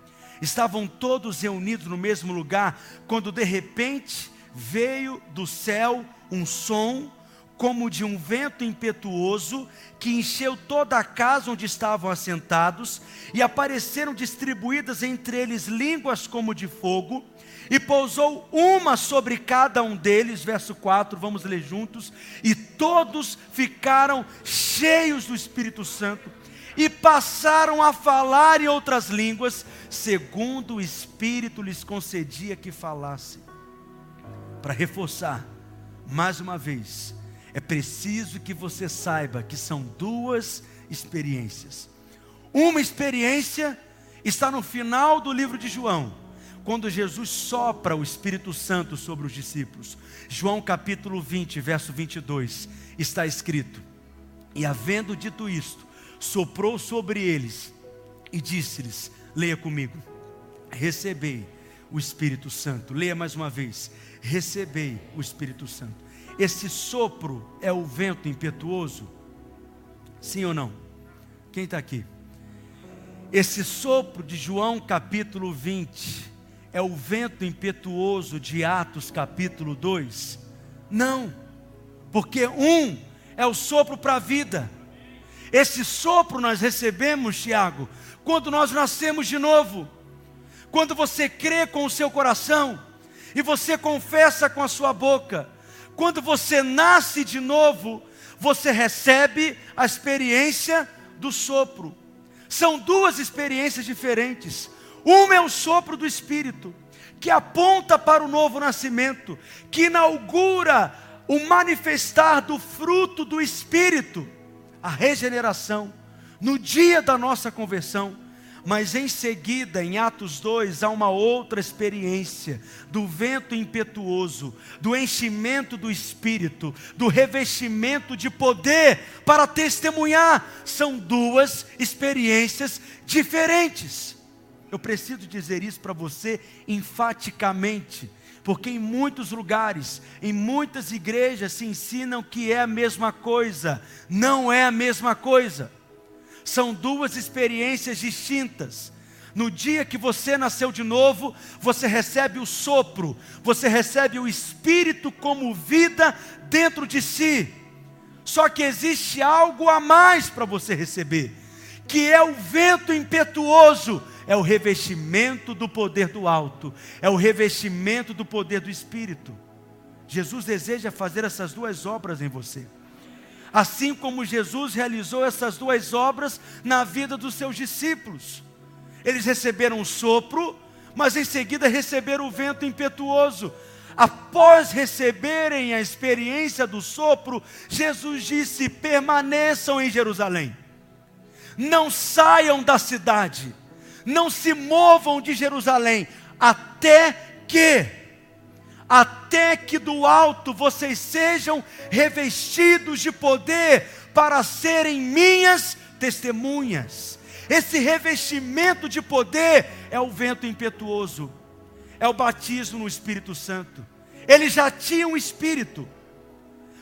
estavam todos reunidos no mesmo lugar, quando de repente veio do céu um som, como de um vento impetuoso, que encheu toda a casa onde estavam assentados, e apareceram distribuídas entre eles línguas como de fogo, e pousou uma sobre cada um deles. Verso 4, vamos ler juntos: e todos ficaram cheios do Espírito Santo, e passaram a falar em outras línguas, segundo o Espírito lhes concedia que falassem. Para reforçar, mais uma vez, é preciso que você saiba que são duas experiências. Uma experiência está no final do livro de João, quando Jesus sopra o Espírito Santo sobre os discípulos. João capítulo 20, verso 22, está escrito: e havendo dito isto, soprou sobre eles e disse-lhes, leia comigo, recebei o Espírito Santo. Leia mais uma vez: recebei o Espírito Santo. Esse sopro é o vento impetuoso? Sim ou não? Quem está aqui? Esse sopro de João capítulo 20 é o vento impetuoso de Atos capítulo 2? Não, porque um é o sopro para a vida. Esse sopro nós recebemos, Tiago, quando nós nascemos de novo. Quando você crê com o seu coração e você confessa com a sua boca. Quando você nasce de novo, você recebe a experiência do sopro. São duas experiências diferentes. Uma é o sopro do Espírito, que aponta para o novo nascimento, que inaugura o manifestar do fruto do Espírito, a regeneração, no dia da nossa conversão. Mas em seguida, em Atos 2, há uma outra experiência do vento impetuoso, do enchimento do Espírito, do revestimento de poder para testemunhar. São duas experiências diferentes. Eu preciso dizer isso para você enfaticamente, porque em muitos lugares, em muitas igrejas se ensinam que é a mesma coisa. Não é a mesma coisa. São duas experiências distintas. No dia que você nasceu de novo, você recebe o sopro, você recebe o Espírito como vida dentro de si. Só que existe algo a mais para você receber, que é o vento impetuoso, é o revestimento do poder do alto, é o revestimento do poder do Espírito. Jesus deseja fazer essas duas obras em você, assim como Jesus realizou essas duas obras na vida dos seus discípulos. Eles receberam o sopro, mas em seguida receberam o vento impetuoso. Após receberem a experiência do sopro, Jesus disse: permaneçam em Jerusalém, não saiam da cidade, não se movam de Jerusalém, até que do alto vocês sejam revestidos de poder, para serem minhas testemunhas. Esse revestimento de poder é o vento impetuoso, é o batismo no Espírito Santo. Eles já tinham Espírito,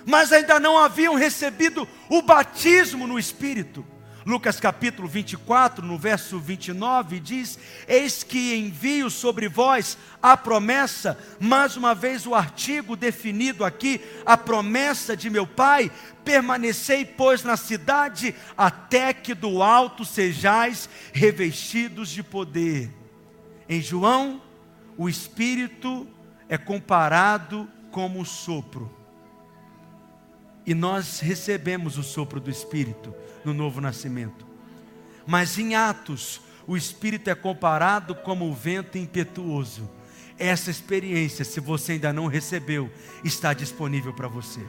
mas ainda não haviam recebido o batismo no Espírito. Lucas capítulo 24, no verso 29, diz: eis que envio sobre vós a promessa, mais uma vez o artigo definido aqui, a promessa de meu Pai. Permanecei, pois, na cidade, até que do alto sejais revestidos de poder. Em João, o Espírito é comparado como o sopro, e nós recebemos o sopro do Espírito no novo nascimento. Mas em Atos, o Espírito é comparado como o vento impetuoso. Essa experiência, se você ainda não recebeu, está disponível para você.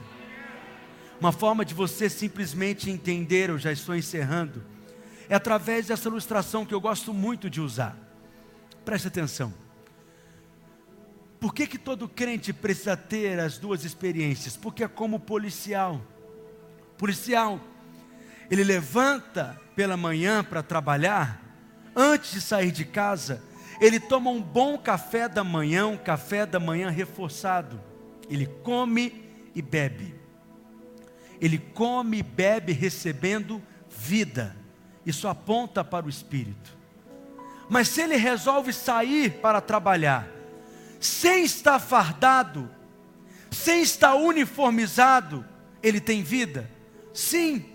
Uma forma de você simplesmente entender, eu já estou encerrando, é através dessa ilustração que eu gosto muito de usar. Preste atenção. Por que que todo crente precisa ter as duas experiências? Porque é como policial. Policial, ele levanta pela manhã para trabalhar. Antes de sair de casa, ele toma um bom café da manhã, um café da manhã reforçado. Ele come e bebe. Ele come e bebe recebendo vida. Isso aponta para o Espírito. Mas se ele resolve sair para trabalhar, sem estar fardado, sem estar uniformizado, ele tem vida? Sim,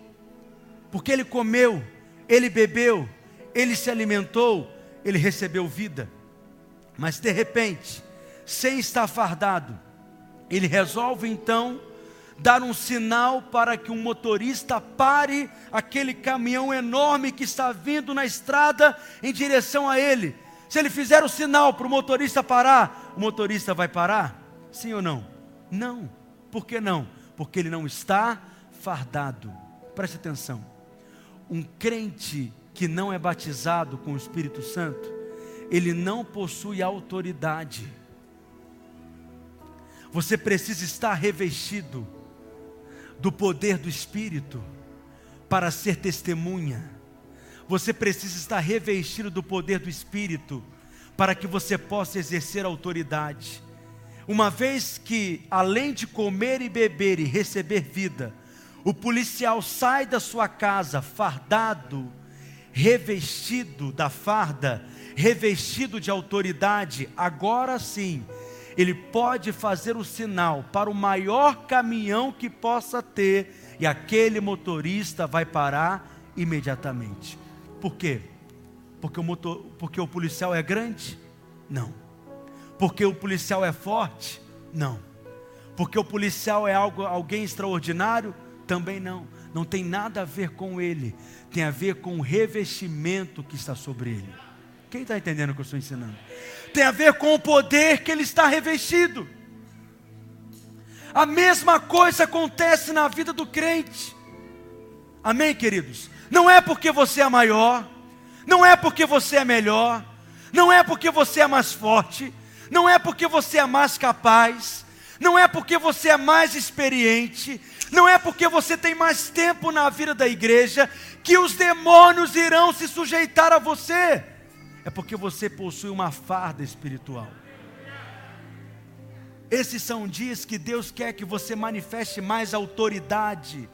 porque ele comeu, ele bebeu, ele se alimentou, ele recebeu vida. Mas de repente, sem estar fardado, ele resolve então dar um sinal para que um motorista pare aquele caminhão enorme que está vindo na estrada em direção a ele. Se ele fizer o sinal para o motorista parar, o motorista vai parar? Sim ou não? Não. Por que não? Porque ele não está fardado. Preste atenção. Um crente que não é batizado com o Espírito Santo, ele não possui autoridade. Você precisa estar revestido do poder do Espírito para ser testemunha. Você precisa estar revestido do poder do Espírito para que você possa exercer autoridade. Uma vez que, além de comer e beber e receber vida, o policial sai da sua casa fardado, revestido da farda, revestido de autoridade, agora sim, ele pode fazer o sinal para o maior caminhão que possa ter, e aquele motorista vai parar imediatamente. Por quê? Porque o policial é grande? Não. Porque o policial é forte? Não. Porque o policial é alguém extraordinário? Também não. Não tem nada a ver com ele. Tem a ver com o revestimento que está sobre ele. Quem está entendendo o que eu estou ensinando? Tem a ver com o poder que ele está revestido. A mesma coisa acontece na vida do crente. Amém, queridos? Não é porque você é maior, não é porque você é melhor, não é porque você é mais forte, não é porque você é mais capaz, não é porque você é mais experiente, não é porque você tem mais tempo na vida da igreja, que os demônios irão se sujeitar a você. É porque você possui uma farda espiritual. Esses são dias que Deus quer que você manifeste mais autoridade.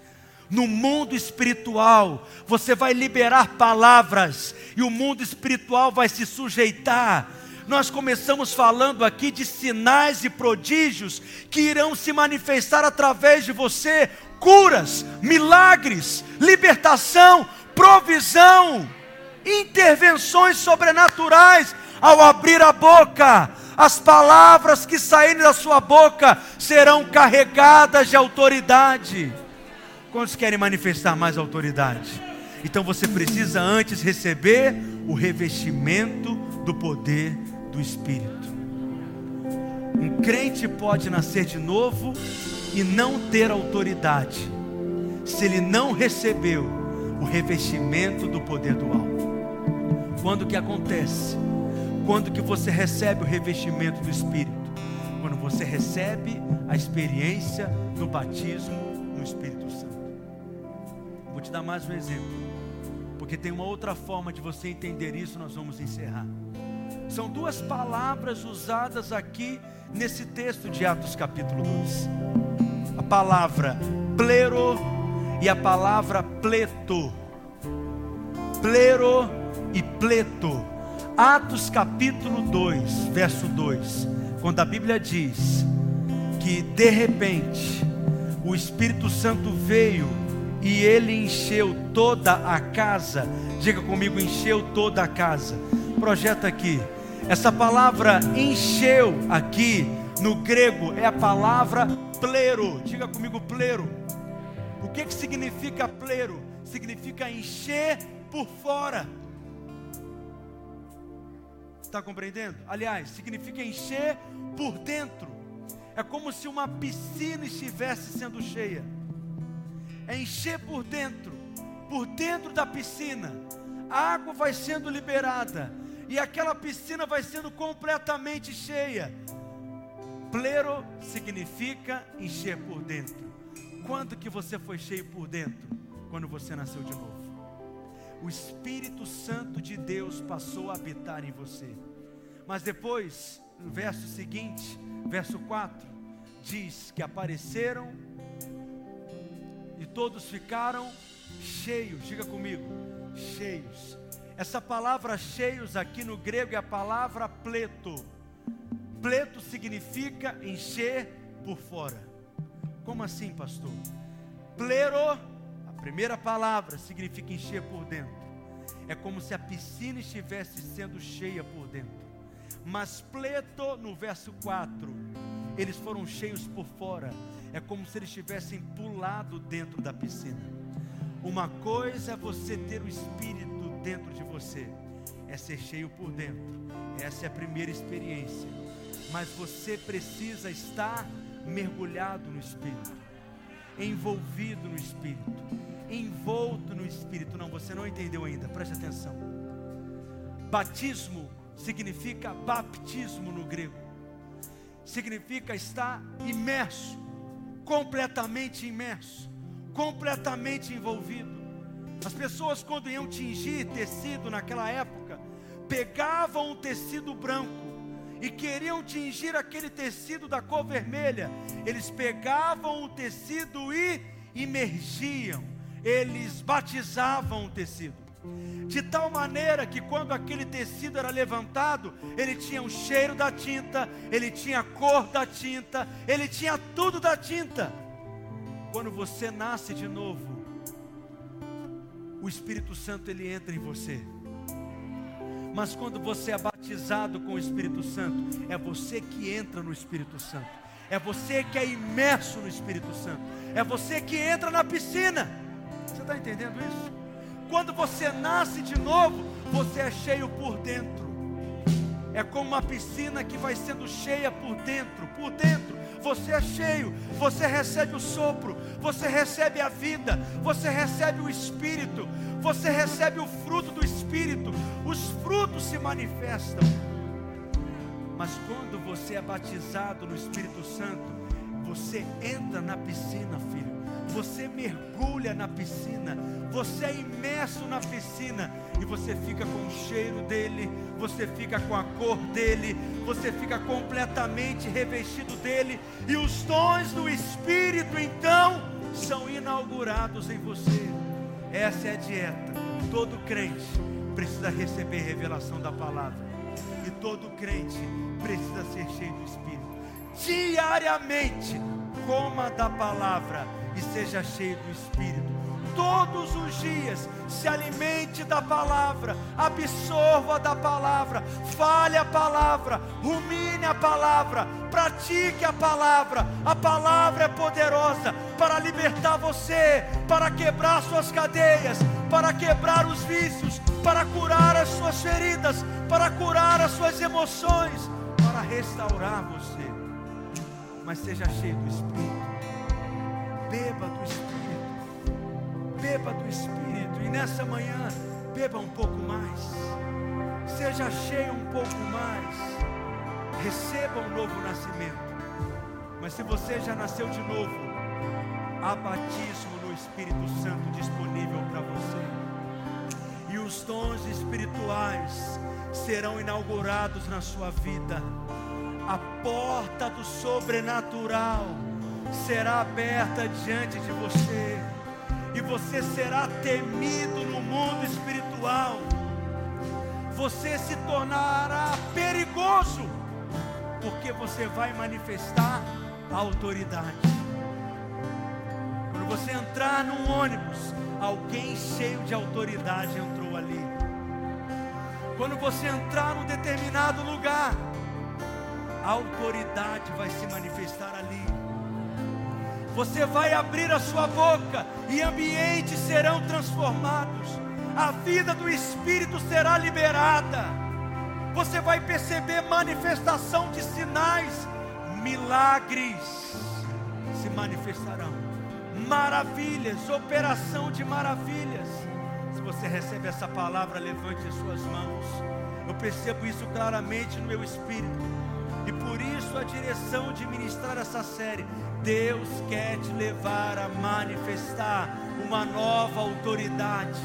No mundo espiritual, você vai liberar palavras e o mundo espiritual vai se sujeitar. Nós começamos falando aqui de sinais e prodígios que irão se manifestar através de você: curas, milagres, libertação, provisão, intervenções sobrenaturais. Ao abrir a boca, as palavras que saírem da sua boca serão carregadas de autoridade. Quantos querem manifestar mais autoridade? Então você precisa antes receber o revestimento do poder do Espírito. Um crente pode nascer de novo e não ter autoridade, se ele não recebeu o revestimento do poder do alto. Quando que acontece? Quando que você recebe o revestimento do Espírito? Quando você recebe a experiência do batismo no Espírito Santo. Vou te dar mais um exemplo, porque tem uma outra forma de você entender isso. Nós vamos encerrar. São duas palavras usadas aqui nesse texto de Atos capítulo 2. A palavra plero e a palavra pleto. Plero e pleto. Atos capítulo 2, verso 2. Quando a Bíblia diz que de repente o Espírito Santo veio e ele encheu toda a casa. Diga comigo: encheu toda a casa. Projeta aqui. Essa palavra encheu aqui no grego é a palavra plero. Diga comigo: plero. O que significa plero? Significa encher por fora. Está compreendendo? Aliás, significa encher por dentro. É como se uma piscina estivesse sendo cheia. É encher por dentro da piscina, a água vai sendo liberada, e aquela piscina vai sendo completamente cheia. Plero significa encher por dentro. Quando que você foi cheio por dentro? Quando você nasceu de novo. O Espírito Santo de Deus passou a habitar em você. Mas depois, no verso seguinte, verso 4, diz que apareceram e todos ficaram cheios. Diga comigo: cheios. Essa palavra cheios aqui no grego é a palavra pleto. Pleto significa encher por fora. Como assim, pastor? Plero, a primeira palavra, significa encher por dentro. É como se a piscina estivesse sendo cheia por dentro. Mas pleto, no verso 4, eles foram cheios por fora. É como se eles tivessem pulado dentro da piscina. Uma coisa é você ter o Espírito dentro de você, é ser cheio por dentro. Essa é a primeira experiência. Mas você precisa estar mergulhado no Espírito, envolvido no Espírito, envolto no Espírito. Não, você não entendeu ainda, preste atenção. Batismo significa baptismo no grego. Significa estar imerso, completamente imerso, completamente envolvido. As pessoas, quando iam tingir tecido naquela época, pegavam um tecido branco e queriam tingir aquele tecido da cor vermelha. Eles pegavam o tecido e imergiam, eles batizavam o tecido, de tal maneira que quando aquele tecido era levantado, ele tinha o cheiro da tinta, ele tinha a cor da tinta, ele tinha tudo da tinta. Quando você nasce de novo, o Espírito Santo ele entra em você. Mas quando você é batizado com o Espírito Santo, é você que entra no Espírito Santo, é você que é imerso no Espírito Santo, é você que entra na piscina. Você está entendendo isso? Quando você nasce de novo, você é cheio por dentro. É como uma piscina que vai sendo cheia por dentro. Por dentro, você é cheio. Você recebe o sopro, você recebe a vida, você recebe o Espírito, você recebe o fruto do Espírito. Os frutos se manifestam. Mas quando você é batizado no Espírito Santo, você entra na piscina, filho. Você mergulha na piscina, você é imerso na piscina, e você fica com o cheiro dele, você fica com a cor dele, você fica completamente revestido dele, e os dons do Espírito então são inaugurados em você. Essa é a dieta. Todo crente precisa receber revelação da palavra, e todo crente precisa ser cheio do Espírito. Diariamente coma da palavra e seja cheio do Espírito. Todos os dias se alimente da palavra, absorva da palavra, fale a palavra, rumine a palavra, pratique a palavra. A palavra é poderosa para libertar você, para quebrar suas cadeias, para quebrar os vícios, para curar as suas feridas, para curar as suas emoções, para restaurar você. Mas seja cheio do Espírito, beba do Espírito. Beba do Espírito, e nessa manhã beba um pouco mais, seja cheio um pouco mais, receba um novo nascimento. Mas se você já nasceu de novo, há batismo no Espírito Santo disponível para você, e os dons espirituais serão inaugurados na sua vida. A porta do sobrenatural será aberta diante de você, e você será temido no mundo espiritual. Você se tornará perigoso, porque você vai manifestar a autoridade. Quando você entrar num ônibus, alguém cheio de autoridade entrou ali. Quando você entrar num determinado lugar, a autoridade vai se manifestar ali. Você vai abrir a sua boca e ambientes serão transformados. A vida do Espírito será liberada. Você vai perceber manifestação de sinais, milagres se manifestarão, maravilhas, operação de maravilhas. Se você recebe essa palavra, levante as suas mãos. Eu percebo isso claramente no meu espírito, e por isso a direção de ministrar essa série. Deus quer te levar a manifestar uma nova autoridade.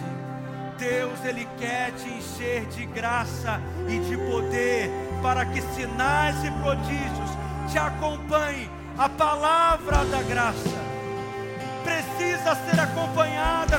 Deus, Ele quer te encher de graça e de poder, para que sinais e prodígios te acompanhem. A palavra da graça precisa ser acompanhada